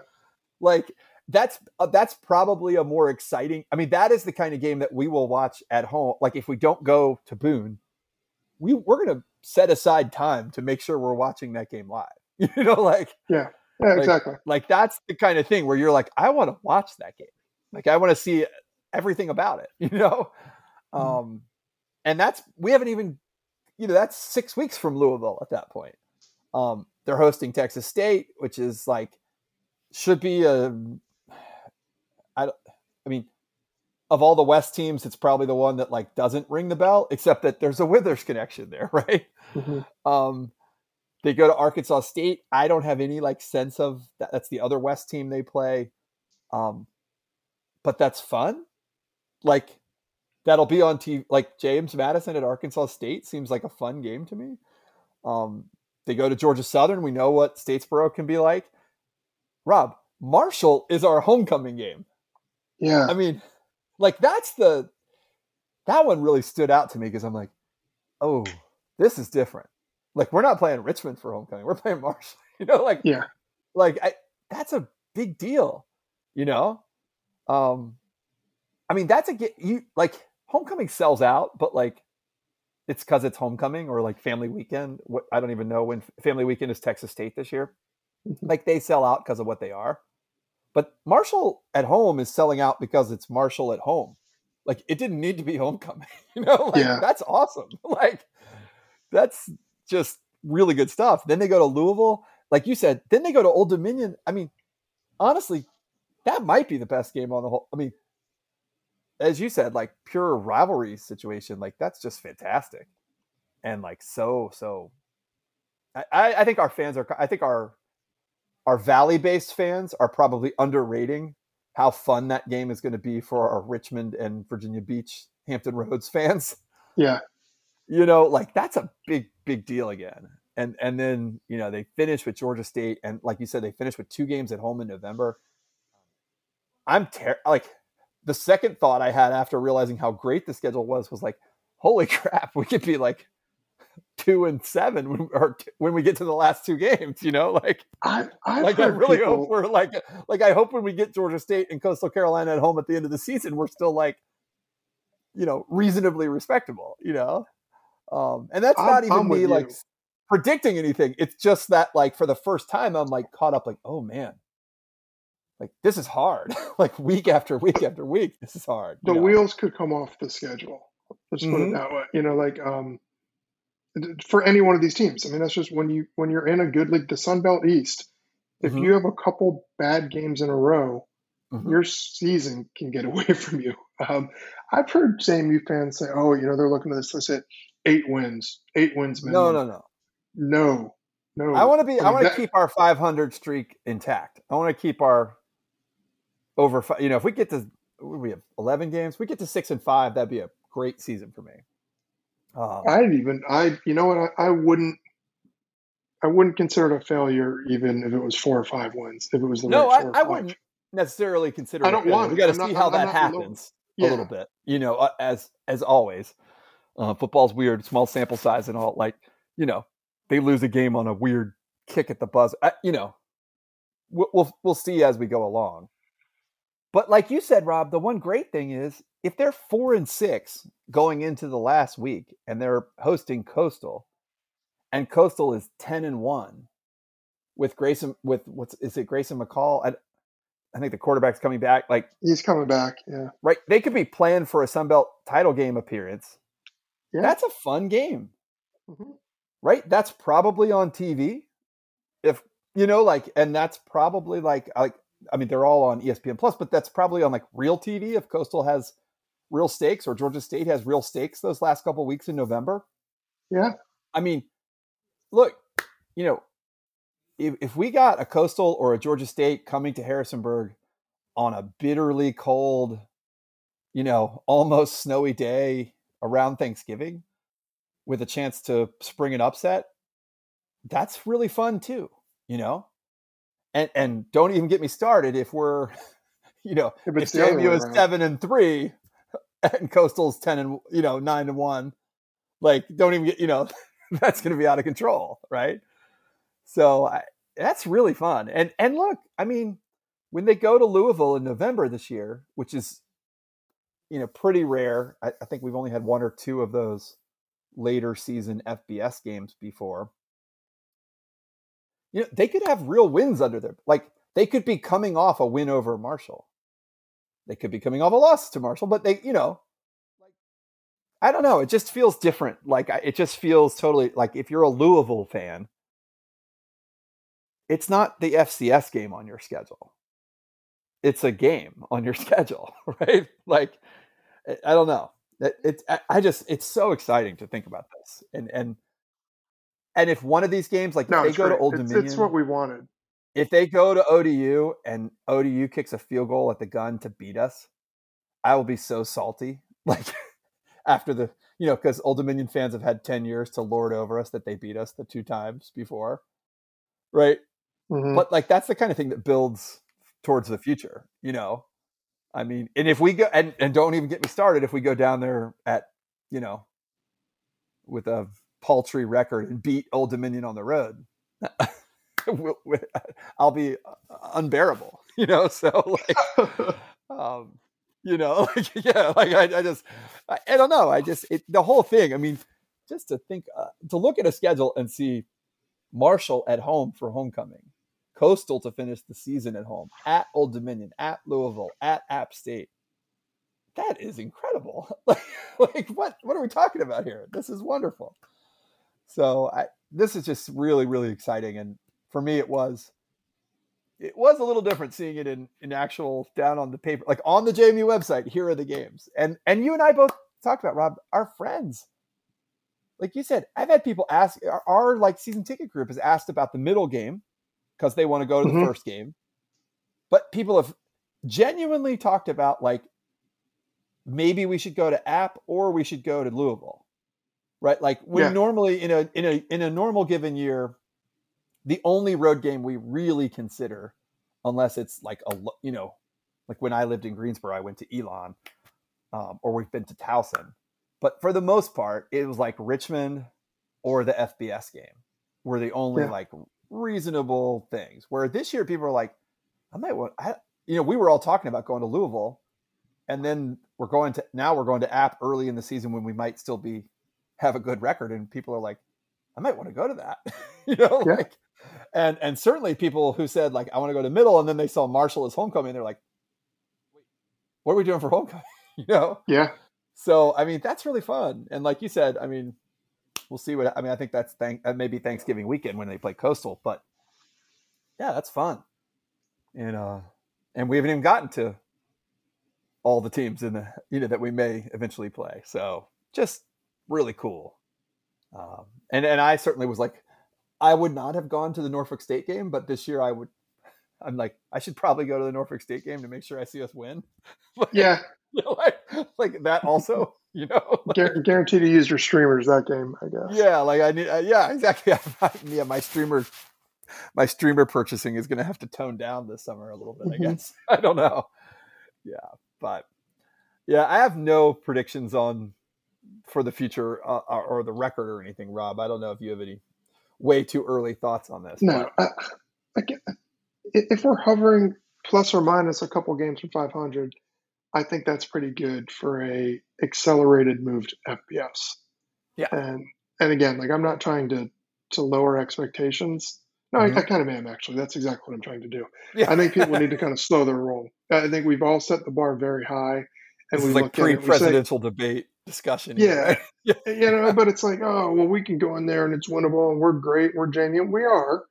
like that's uh, that's probably a more exciting. I mean, that is the kind of game that we will watch at home. Like if we don't go to Boone, we we're gonna set aside time to make sure we're watching that game live. You know, like yeah. Yeah, like, exactly. Like that's the kind of thing where you're like, I want to watch that game. Like I want to see everything about it, you know? Mm-hmm. Um, and that's, we haven't even, you know, that's six weeks from Louisville at that point. Um, they're hosting Texas State, which is like, should be a, I, I mean, of all the West teams, it's probably the one that like doesn't ring the bell, except that there's a Withers connection there. Right. Mm-hmm. Um, They go to Arkansas State. I don't have any like sense of that. That's the other West team they play. Um, but that's fun. Like that'll be on T V. Like James Madison at Arkansas State seems like a fun game to me. Um, they go to Georgia Southern. We know what Statesboro can be like. Rob, Marshall is our homecoming game. Yeah. I mean, like that's the, that one really stood out to me because I'm like, oh, this is different. Like we're not playing Richmond for homecoming. We're playing Marshall, you know, like, yeah. like I, that's a big deal, you know? Um, I mean, that's a get you like homecoming sells out, but like it's cause it's homecoming or like family weekend. What I don't even know when family weekend is Texas State this year. Like they sell out cause of what they are, but Marshall at home is selling out because it's Marshall at home. Like it didn't need to be homecoming, you know, like yeah. that's awesome. Like that's, just really good stuff. Then they go to Louisville, like you said, then they go to Old Dominion. I mean, honestly, that might be the best game on the whole. I mean, as you said, like pure rivalry situation, like that's just fantastic. And like, so, so I, I think our fans are, I think our, our Valley-based fans are probably underrating how fun that game is going to be for our Richmond and Virginia Beach, Hampton Roads fans. Yeah. You know, like that's a big, big deal again. And and then, you know, they finish with Georgia State. And like you said, they finish with two games at home in November. I'm ter- like the second thought I had after realizing how great the schedule was, was like, holy crap, we could be like two and seven when, or t- when we get to the last two games, you know, like, I, like I really people... hope we're like, like I hope when we get Georgia State and Coastal Carolina at home at the end of the season, we're still like, you know, reasonably respectable, you know? Um, and that's not I'm, even I'm me like you. predicting anything. It's just that like for the first time, I'm like caught up like, oh man, like, this is hard. Like week after week after week, this is hard. The know? wheels could come off the schedule. Let's mm-hmm. put it that way. You know, like um, for any one of these teams. I mean, that's just when you when you're in a good league, the Sun Belt East. If mm-hmm. you have a couple bad games in a row, mm-hmm. your season can get away from you. Um, I've heard J M U fans say, "Oh, you know, they're looking at this. Let's hit eight wins, eight wins." Man. No, no, no, no, no. I want to be. I, mean, I want to keep our five hundred streak intact. I want to keep our over. Five, you know, if we get to what do we have eleven games, we get to six and five. That'd be a great season for me. Um, I even. I. You know what? I, I wouldn't. I wouldn't consider it a failure, even if it was four or five wins. If it was the no, right I, I wouldn't necessarily consider. I don't it want. We got to see not, how I'm that happens a little, yeah. a little bit. You know, as as always, uh, football's weird. Small sample size and all. Like, you know, they lose a game on a weird kick at the buzzer. I, you know, we'll, we'll we'll see as we go along. But like you said, Rob, the one great thing is if they're four and six going into the last week and they're hosting Coastal. And Coastal is ten and one, with Grayson. With what's is it? Grayson McCall. I, I think the quarterback's coming back. Like he's coming back. Yeah. Right. They could be playing for a Sun Belt title game appearance. Yeah. That's a fun game, mm-hmm. right? That's probably on T V. If you know, like, and that's probably like, like I mean, they're all on E S P N Plus, but that's probably on like real T V if Coastal has real stakes or Georgia State has real stakes those last couple of weeks in November. Yeah. I mean. Look, you know, if, if we got a Coastal or a Georgia State coming to Harrisonburg on a bitterly cold, you know, almost snowy day around Thanksgiving with a chance to spring an upset, that's really fun too, you know? And and don't even get me started if we're, you know, if, if J M U is seven and three and Coastal's ten and, you know, nine and one, like don't even get, you know... That's going to be out of control, right? So I, that's really fun. And and look, I mean, when they go to Louisville in November this year, which is, you know, pretty rare. I, I think we've only had one or two of those later season F B S games before. You know, they could have real wins under their, like they could be coming off a win over Marshall. They could be coming off a loss to Marshall, but they, you know, I don't know. It just feels different. Like it just feels totally like if you're a Louisville fan, it's not the F C S game on your schedule. It's a game on your schedule, right? Like, I don't know. It's, it, I just, it's so exciting to think about this. And, and, and if one of these games, like no, if they go right. to Old it's, Dominion, it's what we wanted. If they go to O D U and O D U kicks a field goal at the gun to beat us, I will be so salty. Like, after the, you know, because Old Dominion fans have had ten years to lord over us that they beat us the two times before, right? Mm-hmm. But, like, that's the kind of thing that builds towards the future, you know? I mean, and if we go, and, and don't even get me started, if we go down there at, you know, with a paltry record and beat Old Dominion on the road, we'll, we'll, I'll be unbearable, you know? So, like, um, you know, like, yeah, like I, I just, I, I don't know. I just, it, the whole thing, I mean, just to think, uh, to look at a schedule and see Marshall at home for homecoming, Coastal to finish the season at home, at Old Dominion, at Louisville, at App State. That is incredible. Like, like what, what are we talking about here? This is wonderful. So I, this is just really, really exciting. And for me, it was, It was a little different seeing it in, in actual down on the paper, like on the J M U website. Here are the games. And and you and I both talked about, Rob, our friends. Like you said, I've had people ask, our, our like season ticket group has asked about the middle game because they want to go to the mm-hmm. first game. But people have genuinely talked about like, maybe we should go to App or we should go to Louisville, right? Like we yeah. normally in a, in a, in a normal given year, the only road game we really consider, unless it's like, a you know, like when I lived in Greensboro, I went to Elon um, or we've been to Towson. But for the most part, it was like Richmond or the F B S game were the only yeah. like reasonable things. Where this year people are like, I might want, I, you know, we were all talking about going to Louisville and then we're going to, now we're going to App early in the season when we might still be, have a good record. And people are like, I might want to go to that, you know, yeah. like, And and certainly people who said, like, I want to go to middle, and then they saw Marshall as homecoming, they're like, wait, what are we doing for homecoming? You know? Yeah. So, I mean, that's really fun. And like you said, I mean, we'll see what, I mean, I think that's, thank, that may be Thanksgiving weekend when they play Coastal, but yeah, that's fun. And, uh, and we haven't even gotten to all the teams in the, you know, that we may eventually play. So just really cool. Um, and, and I certainly was like, I would not have gone to the Norfolk State game, but this year I would, I'm like, I should probably go to the Norfolk State game to make sure I see us win. Like, yeah. You know, like, like that also, you know, like, guaranteed to use your streamers that game, I guess. Yeah. Like I need, uh, yeah, exactly. Yeah. My streamer, my streamer purchasing is going to have to tone down this summer a little bit, mm-hmm. I guess. I don't know. Yeah. But yeah, I have no predictions on for the future uh, or the record or anything, Rob. I don't know if you have any way too early thoughts on this. No, I, I get, if we're hovering plus or minus a couple games from five hundred, I think that's pretty good for a accelerated move to F B S. Yeah. And, and again, like I'm not trying to, to lower expectations. No, mm-hmm. I, I kind of am actually. That's exactly what I'm trying to do. Yeah. I think people need to kind of slow their roll. I think we've all set the bar very high. And this we is like pre-presidential debate discussion. Yeah. Here, right? You know, but it's like, oh, well, we can go in there and it's winnable and we're great. We're genuine. We are,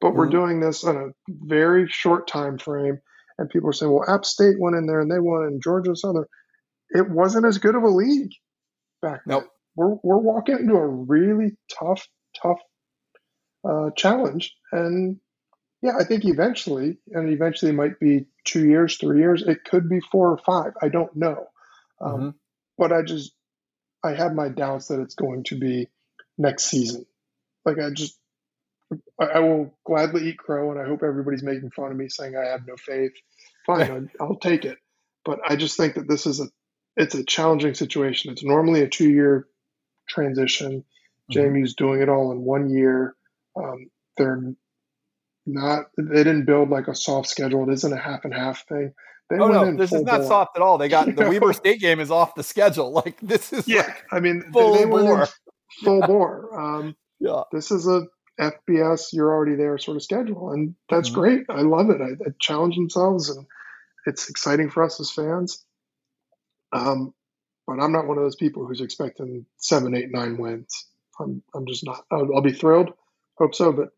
but mm-hmm. we're doing this on a very short time frame. And people are saying, well, App State went in there and they won in Georgia Southern. It wasn't as good of a league back then. Nope. We're, we're walking into a really tough, tough Uh, challenge. And yeah, I think eventually, and eventually might be two years, three years, it could be four or five. I don't know. Um, mm-hmm. But I just, I have my doubts that it's going to be next season. Like I just, I, I will gladly eat crow and I hope everybody's making fun of me saying I have no faith. Fine, I'll, I'll take it. But I just think that this is a, it's a challenging situation. It's normally a two-year transition. Mm-hmm. J M U's doing it all in one year. Um, they're not, they didn't build like a soft schedule. It isn't a half and half thing. They oh no, this is not bore. soft at all. They got, you the know? Weber State game is off the schedule. Like this is yeah. Like I mean, full they, they bore. Full yeah. bore. Um, yeah. This is a F B S, you're already there sort of schedule. And that's mm-hmm. great. I love it. I, I challenge themselves and it's exciting for us as fans. Um, but I'm not one of those people who's expecting seven, eight, nine wins. I'm, I'm just not, I'll, I'll be thrilled. Hope so, but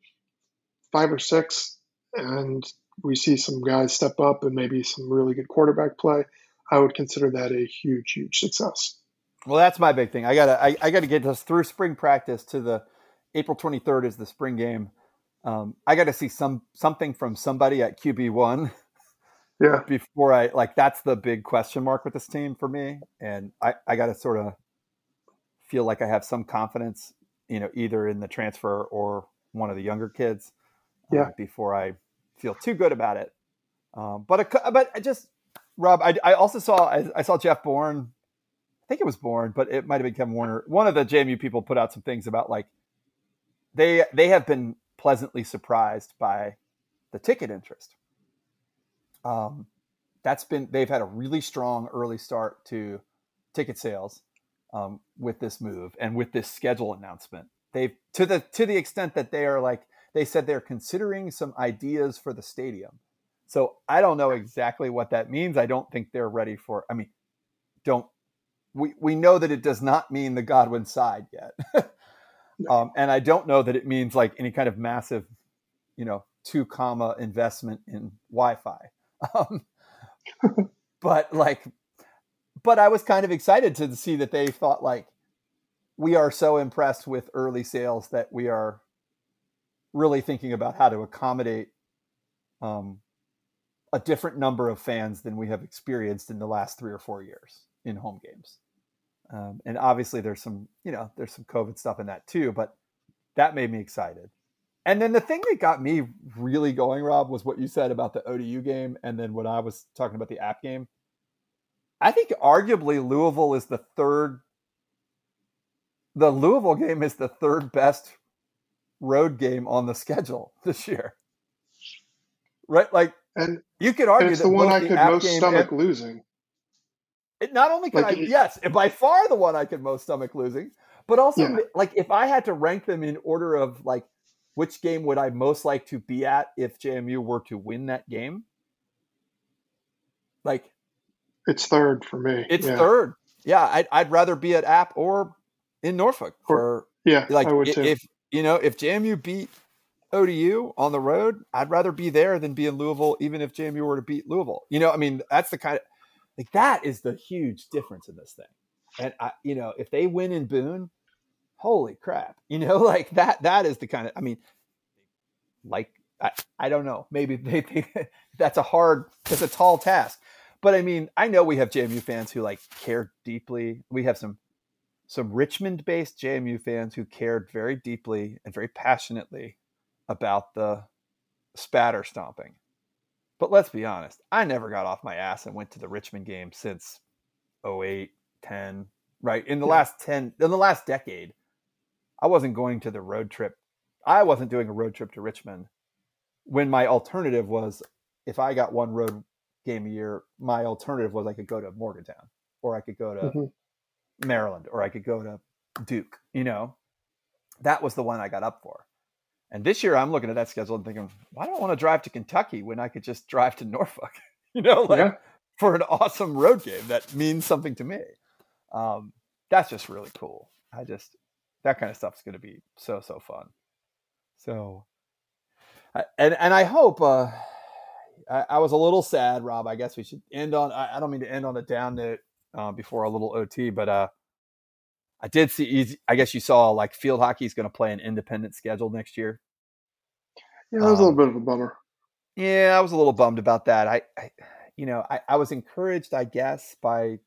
five or six, and we see some guys step up and maybe some really good quarterback play. I would consider that a huge, huge success. Well, that's my big thing. I gotta, I, I gotta get us through spring practice to the April twenty-third is the spring game. Um, I gotta see some something from somebody at Q B one. Yeah. Before I like, that's the big question mark with this team for me, and I, I gotta sort of feel like I have some confidence. You know, either in the transfer or one of the younger kids uh, yeah. before I feel too good about it. Um, but, a, but I just, Rob, I, I also saw, I, I saw Jeff Bourne. I think it was Bourne, but it might've been Kevin Warner. One of the J M U people put out some things about like, they, they have been pleasantly surprised by the ticket interest. Um, that's been, they've had a really strong early start to ticket sales. Um, with this move and with this schedule announcement, they've to the to the extent that they are like they said they're considering some ideas for the stadium. So I don't know exactly what that means. I don't think they're ready for. I mean, don't we we know that it does not mean the Godwin side yet, um, and I don't know that it means like any kind of massive, you know, two comma investment in Wi-Fi. Um, but like. But I was kind of excited to see that they thought like, we are so impressed with early sales that we are really thinking about how to accommodate um, a different number of fans than we have experienced in the last three or four years in home games. Um, and obviously there's some, you know, there's some COVID stuff in that too, but that made me excited. And then the thing that got me really going, Rob, was what you said about the O D U game. And then when I was talking about the App game, I think arguably Louisville is the third. The Louisville game is the third best road game on the schedule this year, right? Like, and you could argue it's that the one I could most stomach losing. It not only could I, yes, by far the one I could most stomach losing, but also like if I had to rank them in order of like which game would I most like to be at if J M U were to win that game? Like, it's third for me. It's yeah. third. Yeah, I'd, I'd rather be at App or in Norfolk. For, yeah, like I would if, too. if you know if J M U beat O D U on the road, I'd rather be there than be in Louisville, even if J M U were to beat Louisville. You know, I mean, that's the kind of like that is the huge difference in this thing. And I, you know, if they win in Boone, holy crap! You know, like that—that that is the kind of. I mean, like I, I don't know. Maybe they think that's a hard, that's a tall task. But I mean, I know we have J M U fans who like care deeply. We have some some Richmond-based J M U fans who cared very deeply and very passionately about the spatter stomping. But let's be honest, I never got off my ass and went to the Richmond game since oh eight, ten, right? In the yeah. last ten, in the last decade, I wasn't going to the road trip. I wasn't doing a road trip to Richmond when my alternative was, if I got one road game a year, my alternative was I could go to Morgantown or I could go to mm-hmm. Maryland or I could go to Duke, you know, that was the one I got up for. And this year I'm looking at that schedule and thinking, why do I want to drive to Kentucky when I could just drive to Norfolk, you know, like yeah. for an awesome road game that means something to me. Um, that's just really cool. I just, that kind of stuff is going to be so, so fun. So, and, and I hope, uh, I, I was a little sad, Rob, I guess we should end on, I, I don't mean to end on a down note, uh, before a little O T, but, uh, I did see, I guess you saw like field hockey is going to play an independent schedule next year. Yeah, that was um, a little bit of a bummer. Yeah, I was a little bummed about that. I, I you know, I, I was encouraged, I guess, by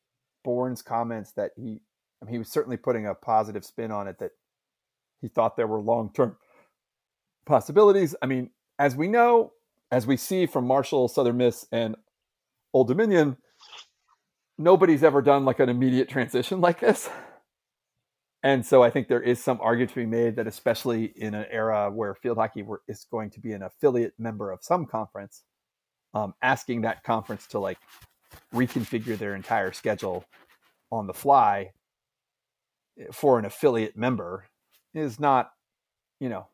Bourne's comments that he, I mean, he was certainly putting a positive spin on it that he thought there were long-term possibilities. I mean, as we know, as we see from Marshall, Southern Miss, and Old Dominion, nobody's ever done like an immediate transition like this. And so I think there is some argument to be made that especially in an era where field hockey were, is going to be an affiliate member of some conference, um, asking that conference to like reconfigure their entire schedule on the fly for an affiliate member is not, you know,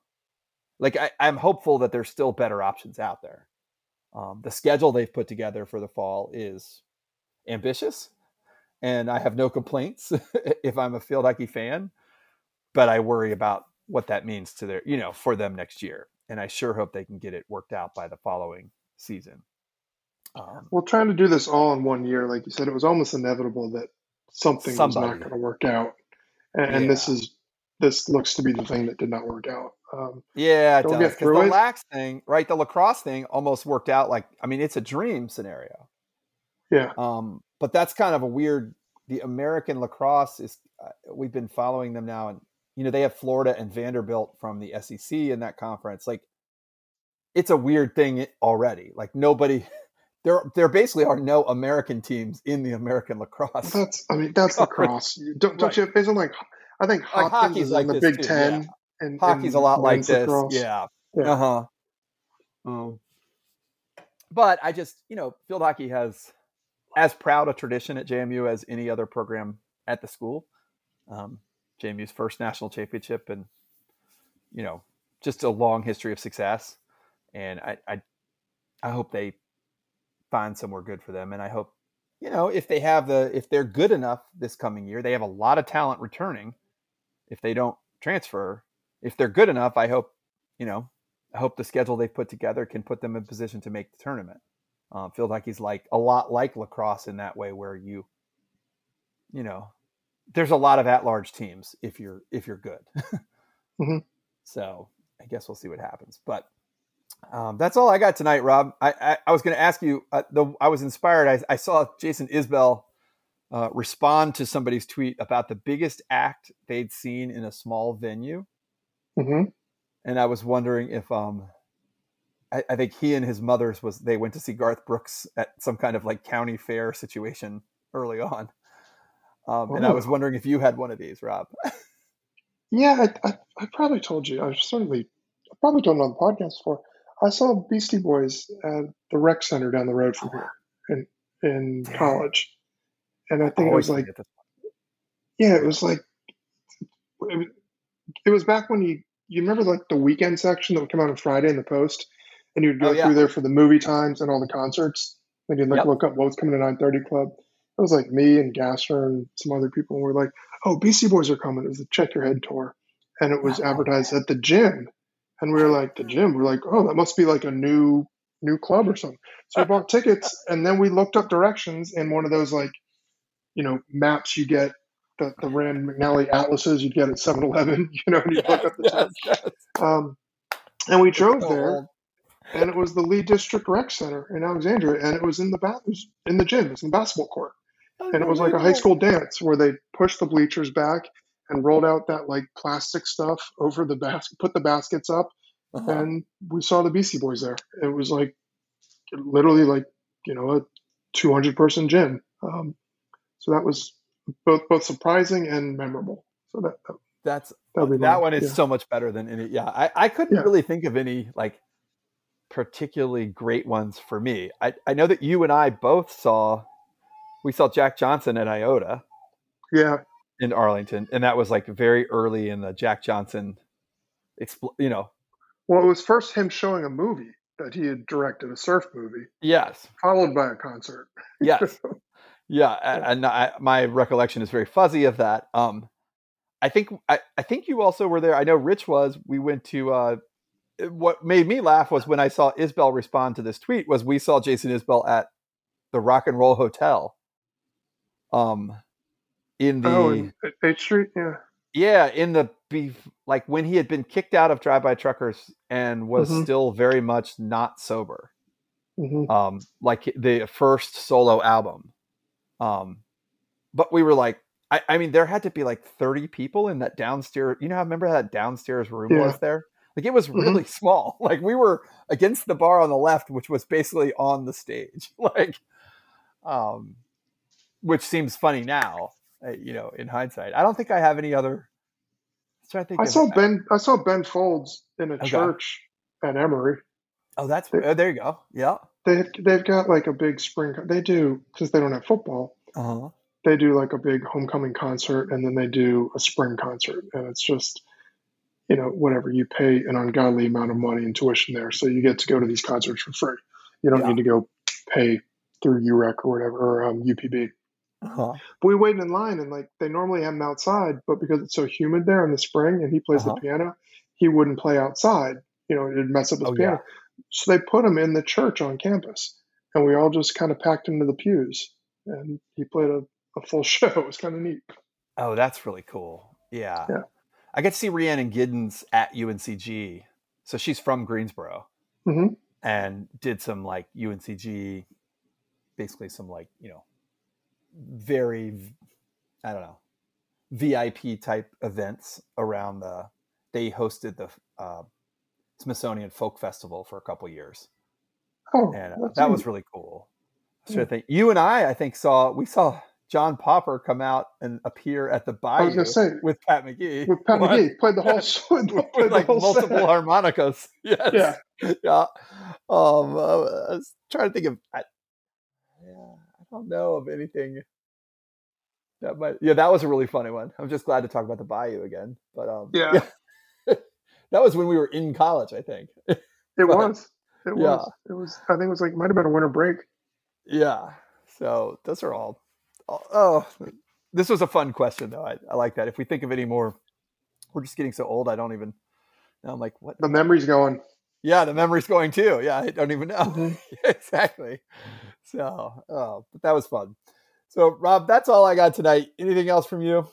like I, I'm hopeful that there's still better options out there. Um, the schedule they've put together for the fall is ambitious. And I have no complaints if I'm a field hockey fan, but I worry about what that means to their, you know, for them next year. And I sure hope they can get it worked out by the following season. Um, well, trying to do this all in one year, like you said, it was almost inevitable that something somebody. was not going to work out. And, yeah. and this is, this looks to be the thing that did not work out. Um, yeah, it don't does. Get through the it. lax thing, right? The lacrosse thing almost worked out. Like, I mean, it's a dream scenario. Yeah. Um, But that's kind of a weird, the American lacrosse is, uh, we've been following them now. And, you know, they have Florida and Vanderbilt from the S E C in that conference. Like, it's a weird thing already. Like, nobody, there there basically are no American teams in the American lacrosse. That's, I mean, that's lacrosse. Don't, don't right. you, isn't like, I think Hopkins like is like in the Big too, Ten. Yeah. And, Hockey's and a lot like this. Lacrosse. Yeah. yeah. Uh-huh. Um, but I just, you know, field hockey has as proud a tradition at J M U as any other program at the school. Um, J M U's first national championship and, you know, just a long history of success. And I, I, I hope they find somewhere good for them. And I hope, you know, if they have the, if they're good enough this coming year, they have a lot of talent returning. If they don't transfer, if they're good enough, I hope, you know, I hope the schedule they put together can put them in position to make the tournament. Um, field hockey's like a lot like lacrosse in that way, where you, you know, there's a lot of at-large teams if you're if you're good. mm-hmm. So I guess we'll see what happens. But um, that's all I got tonight, Rob. I I, I was going to ask you. Uh, the, I was inspired. I, I saw Jason Isbell uh, respond to somebody's tweet about the biggest act they'd seen in a small venue, mm-hmm. and I was wondering if um. I think he and his mother's was, they went to see Garth Brooks at some kind of like county fair situation early on. Um, and I was wondering if you had one of these, Rob. yeah, I, I, I probably told you. I certainly, I probably told you on the podcast before. I saw Beastie Boys at the rec center down the road from here in, in college. And I think I it was like, yeah, it was like, it was back when you, you remember like the weekend section that would come out on Friday in the Post, and you'd go oh, yeah. through there for the movie times and all the concerts, and you'd like yep. look up what was coming to nine thirty Club. It was like me and Gasser and some other people, and we were like, oh, B C Boys are coming. It was the Check Your Head tour, and it was oh, advertised man. at the gym. And we were like, the gym? We're like, oh, that must be like a new new club or something. So we bought tickets, and then we looked up directions in one of those, like, you know, maps you get, the, the Rand McNally atlases you get at seven eleven, you know, and you yes, look up the time. Yes, yes. Um, and we drove there, and it was the Lee District Rec Center in Alexandria, and it was in the ba- was in the gym. It was in the basketball court. And it was like a high school dance where they pushed the bleachers back and rolled out that like plastic stuff over the basket, put the baskets up, uh-huh. and we saw the Beastie Boys there. It was like literally like, you know, a two hundred person gym. Um, so that was both both surprising and memorable. So that, that that's that nice. one is yeah. so much better than any. Yeah, I, I couldn't yeah. really think of any like particularly great ones for me. I I know that you and I both saw we saw Jack Johnson at I O T A. Yeah. In Arlington, and that was like very early in the Jack Johnson, expl- you know. Well, it was first him showing a movie that he had directed, a surf movie. Yes. Followed by a concert. Yes. Yeah, and I, my recollection is very fuzzy of that. Um, I think I, I think you also were there. I know Rich was. We went to. Uh, what made me laugh was when I saw Isbell respond to this tweet. Was we saw Jason Isbell at the Rock and Roll Hotel. Um. In the oh, H Street, yeah, yeah, in the like when he had been kicked out of Drive-By Truckers and was mm-hmm. still very much not sober, mm-hmm. um, like the first solo album. Um, but we were like, I, I mean, there had to be like thirty people in that downstairs. You know, I remember that downstairs room yeah. was there. Like it was really mm-hmm. small. Like we were against the bar on the left, which was basically on the stage. Like, um, which seems funny now. You know, in hindsight, I don't think I have any other. I, think I saw I, Ben. I saw Ben Folds in a okay. church at Emory. Oh, that's they, oh, there you go. Yeah, they they've got like a big spring. They do since they don't have football. Uh-huh. They do like a big homecoming concert, and then they do a spring concert, and it's just, you know, whatever you pay an ungodly amount of money in tuition there, so you get to go to these concerts for free. You don't yeah. need to go pay through U R E C or whatever or um, U P B. Uh-huh. But we waited in line, and like they normally have him outside, but because it's so humid there in the spring, and he plays uh-huh. the piano, he wouldn't play outside. You know, it'd mess up his oh, piano. Yeah. So they put him in the church on campus, and we all just kind of packed into the pews, and he played a, a full show. It was kind of neat. Oh, that's really cool. Yeah, yeah. I got to see Rhiannon Giddens at U N C G. So she's from Greensboro, mm-hmm. and did some like U N C G, basically some like you know. very, I don't know, V I P type events around the, they hosted the uh, Smithsonian Folk Festival for a couple years. Oh, and uh, that neat. was really cool. So yeah. I think you and I, I think saw, we saw John Popper come out and appear at the Bayou say, with Pat McGee. With Pat what? McGee, played the whole, played with like the whole multiple set. harmonicas. Yes. Yeah. yeah. Um, I was trying to think of, I, yeah. I don't know of anything that might. Yeah, that was a really funny one. I'm just glad to talk about the Bayou again. But um, yeah, yeah. That was when we were in college, I think. It but, was. It yeah. was. It was. I think it was like might have been a winter break. Yeah. So those are all. all oh, this was a fun question though. I, I like that. If we think of any more, we're just getting so old. I don't even. Now I'm like, what? The memory's going. Yeah, the memory's going too. Yeah, I don't even know. Mm-hmm. Exactly. So, oh, but that was fun. So, Rob, that's all I got tonight. Anything else from you?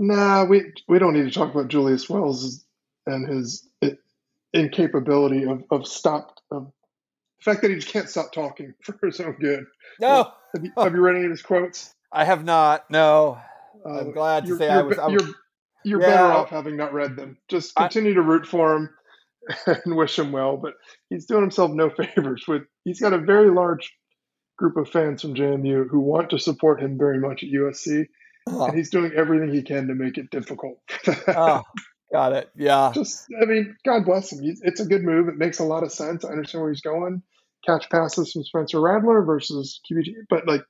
Nah, we we don't need to talk about Julius Wells and his incapability of, of stop of the fact that he just can't stop talking for his own good. No. Have you, have you read any of his quotes? I have not. No. Uh, I'm glad to say I was. I was you're you're yeah. better off having not read them. Just continue I, to root for him. And wish him well, but he's doing himself no favors. With he's got a very large group of fans from J M U who want to support him very much at U S C, oh. and he's doing everything he can to make it difficult. oh, got it. Yeah. Just, I mean, God bless him. It's a good move. It makes a lot of sense. I understand where he's going. Catch passes from Spencer Radler versus Q B G, but like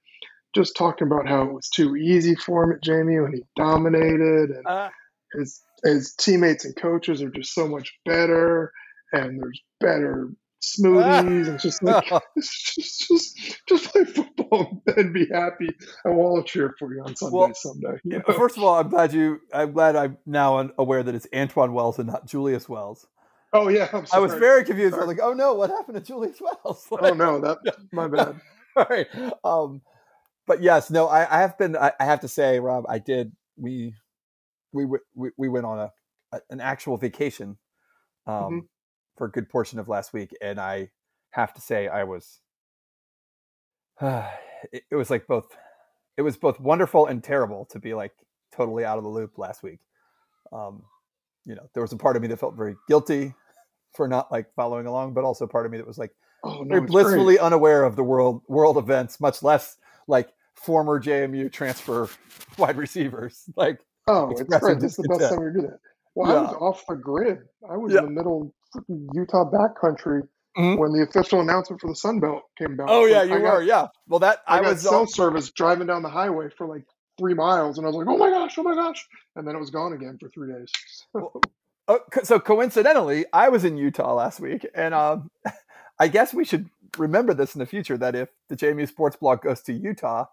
just talking about how it was too easy for him at J M U and he dominated and. Uh. his his teammates and coaches are just so much better, and there's better smoothies, and just like just, just just just play football and be happy, and we'll all cheer for you on Sunday. Well, someday. You know? First of all, I'm glad you. I'm glad I'm now aware that it's Antoine Wells and not Julius Wells. Oh yeah, I'm sorry. I was very confused. Sorry. I was like, oh no, what happened to Julius Wells? Like, oh no, that my bad. All right, um, but yes, no, I, I have been. I, I have to say, Rob, I did. We we we, we went on a, a an actual vacation. Um, mm-hmm. for a good portion of last week. And I have to say, I was, uh, it, it was like both, it was both wonderful and terrible to be like totally out of the loop last week. Um, you know, there was a part of me that felt very guilty for not like following along, but also part of me that was like oh, no, very blissfully great. unaware of the world, world events, much less like former J M U transfer wide receivers. Like, oh, it's great. This is the best time we do that. Well, yeah. I was off the grid. I was yeah. in the middle of Utah backcountry mm-hmm. when the official announcement for the Sun Belt came down. Oh, so yeah, you I were, got, yeah. Well, that I, I was cell on... service driving down the highway for like three miles, and I was like, oh my gosh, oh my gosh. And then it was gone again for three days. Well, oh, so coincidentally, I was in Utah last week, and um, I guess we should remember this in the future, that if the J M U Sports Blog goes to Utah,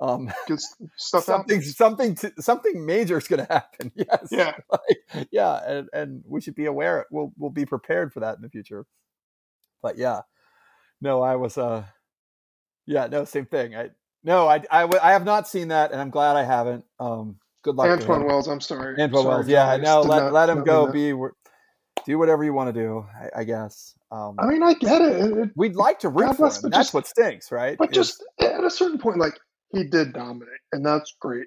Um, Just stuff something, happens. something, to, something major is going to happen. Yes. Yeah. Like, yeah. And, and we should be aware. We'll, we'll be prepared for that in the future, but yeah, no, I was, uh, yeah, no, same thing. I, no, I, I, I have not seen that, and I'm glad I haven't. Um, good luck. Antoine Wells. I'm sorry. Antoine sorry, Wells. Yeah. No, let, not, let him go be, do whatever you want to do, I, I guess. Um, I mean, I get it. it we'd like to root for him. That's just, what stinks. Right. But is, just at a certain point, like, he did dominate, and that's great.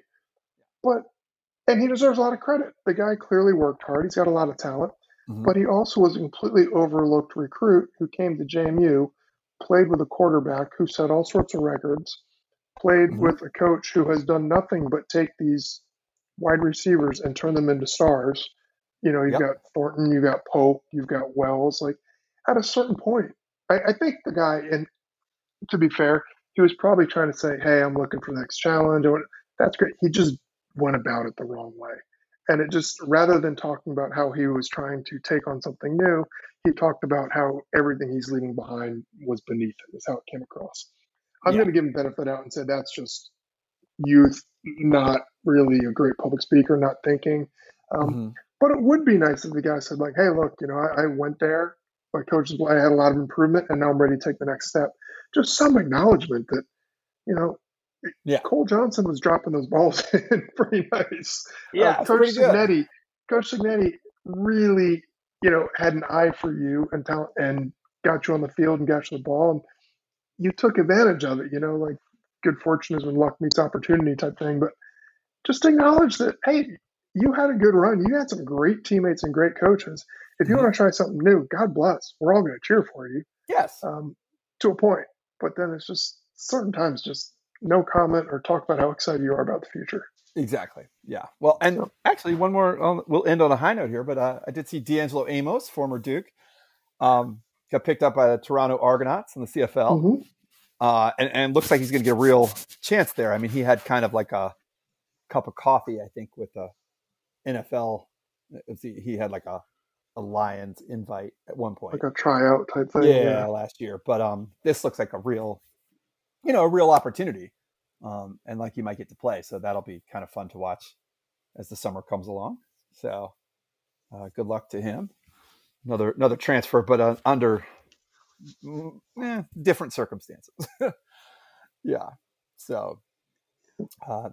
But and he deserves a lot of credit. The guy clearly worked hard. He's got a lot of talent, mm-hmm. but he also was a completely overlooked recruit who came to J M U, played with a quarterback who set all sorts of records, played mm-hmm. with a coach who has done nothing but take these wide receivers and turn them into stars. You know, you've yep. got Thornton, you've got Pope, you've got Wells. Like at a certain point, I, I think the guy, and to be fair, he was probably trying to say, hey, I'm looking for the next challenge. That's great. He just went about it the wrong way. And it just, rather than talking about how he was trying to take on something new, he talked about how everything he's leaving behind was beneath him, is how it came across. I'm yeah. going to give him benefit of the doubt and say that's just youth, not really a great public speaker, not thinking. Um, mm-hmm. But it would be nice if the guy said, like, hey, look, you know, I, I went there. My coaches, I had a lot of improvement, and now I'm ready to take the next step. Just some acknowledgement that, you know, yeah. Cole Johnson was dropping those balls in pretty nice. Yeah, uh, Coach Signetti, Coach Signetti really, you know, had an eye for you and talent, and got you on the field and got you the ball, and you took advantage of it. You know, like good fortune is when luck meets opportunity type thing. But just acknowledge that, hey, you had a good run. You had some great teammates and great coaches. If you mm-hmm. want to try something new, God bless. We're all going to cheer for you. Yes, um, to a point. But then it's just certain times, just no comment or talk about how excited you are about the future. Exactly. Yeah. Well, and so, actually one more, we'll end on a high note here, but uh, I did see D'Angelo Amos, former Duke, um, got picked up by the Toronto Argonauts in the C F L. Mm-hmm. Uh, and, and looks like he's going to get a real chance there. I mean, he had kind of like a cup of coffee, I think, with the N F L. He had like a, a Lions invite at one point, like a tryout type thing. Yeah, yeah, last year. But um, this looks like a real, you know, a real opportunity, um, and like you might get to play. So that'll be kind of fun to watch as the summer comes along. So uh, good luck to him. Another another transfer, but uh, under eh, different circumstances. yeah. So, uh,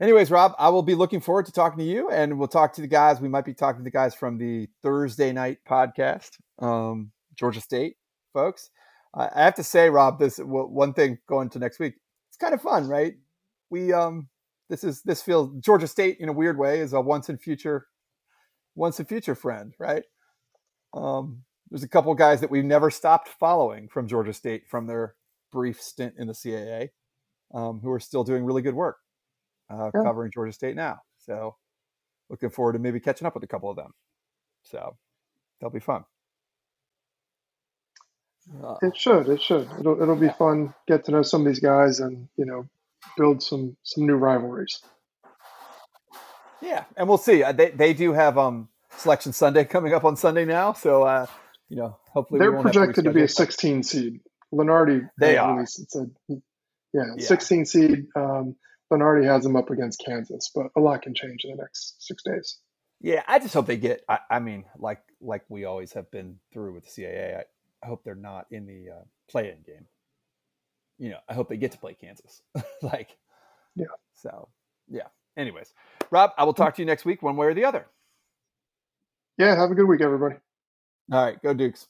anyways, Rob, I will be looking forward to talking to you, and we'll talk to the guys. We might be talking to the guys from the Thursday night podcast, um, Georgia State folks. Uh, I have to say, Rob, this w- one thing going to next week. It's kind of fun, right? We um, this is this feels Georgia State in a weird way is a once in future, once in future friend, right? Um, there's a couple of guys that we've never stopped following from Georgia State from their brief stint in the C A A, um, who are still doing really good work. Uh, yeah. Covering Georgia State now. So looking forward to maybe catching up with a couple of them. So that'll be fun. Uh, it should, it should. It'll, it'll be yeah. fun. Get to know some of these guys and, you know, build some, some new rivalries. Yeah, and we'll see. They they do have um Selection Sunday coming up on Sunday now, so uh, you know, hopefully they're we won't projected have to, to be a sixteen seed. Lenardi, they uh, are. It's a, yeah, yeah, sixteen seed. Um, Lenardi has them up against Kansas, but a lot can change in the next six days. Yeah, I just hope they get. I, I mean, like like we always have been through with the C A A. I, I hope they're not in the uh, play-in game. You know, I hope they get to play Kansas. like, yeah. So, yeah. Anyways, Rob, I will talk to you next week, one way or the other. Yeah, have a good week, everybody. All right, go Dukes.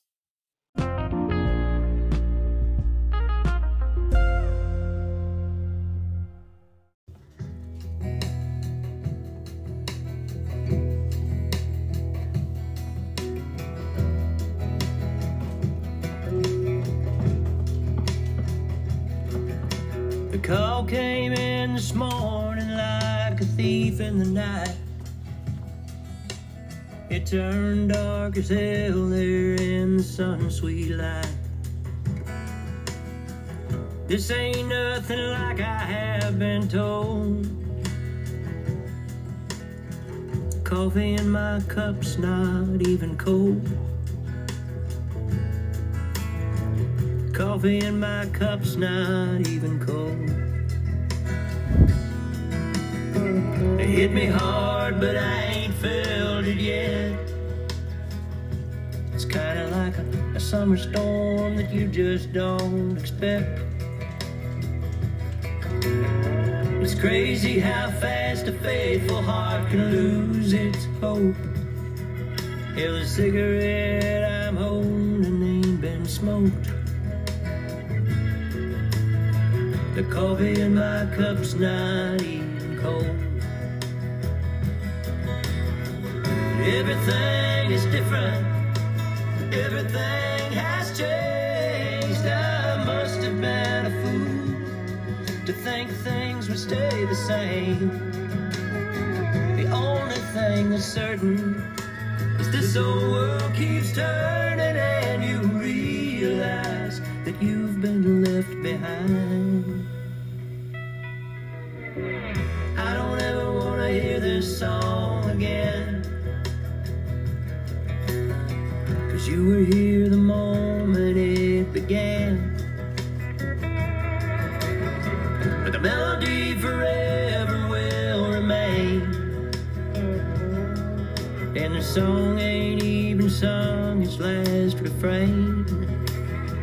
The call came in this morning like a thief in the night. It turned dark as hell there in the sun's sweet light. This ain't nothing like I have been told. Coffee in my cup's not even cold. Coffee in my cup's not even cold. It hit me hard, but I ain't felt it yet. It's kinda like a, a summer storm that you just don't expect. It's crazy how fast a faithful heart can lose its hope. Every cigarette I'm holding ain't been smoked. The coffee in my cup's not even cold. Everything is different. Everything has changed. I must have been a fool to think things would stay the same. The only thing that's certain is this old world keeps turning, and you realize that you've been left behind. I don't ever want to hear this song again, 'cause you were here the moment it began. But the melody forever will remain, and the song ain't even sung its last refrain.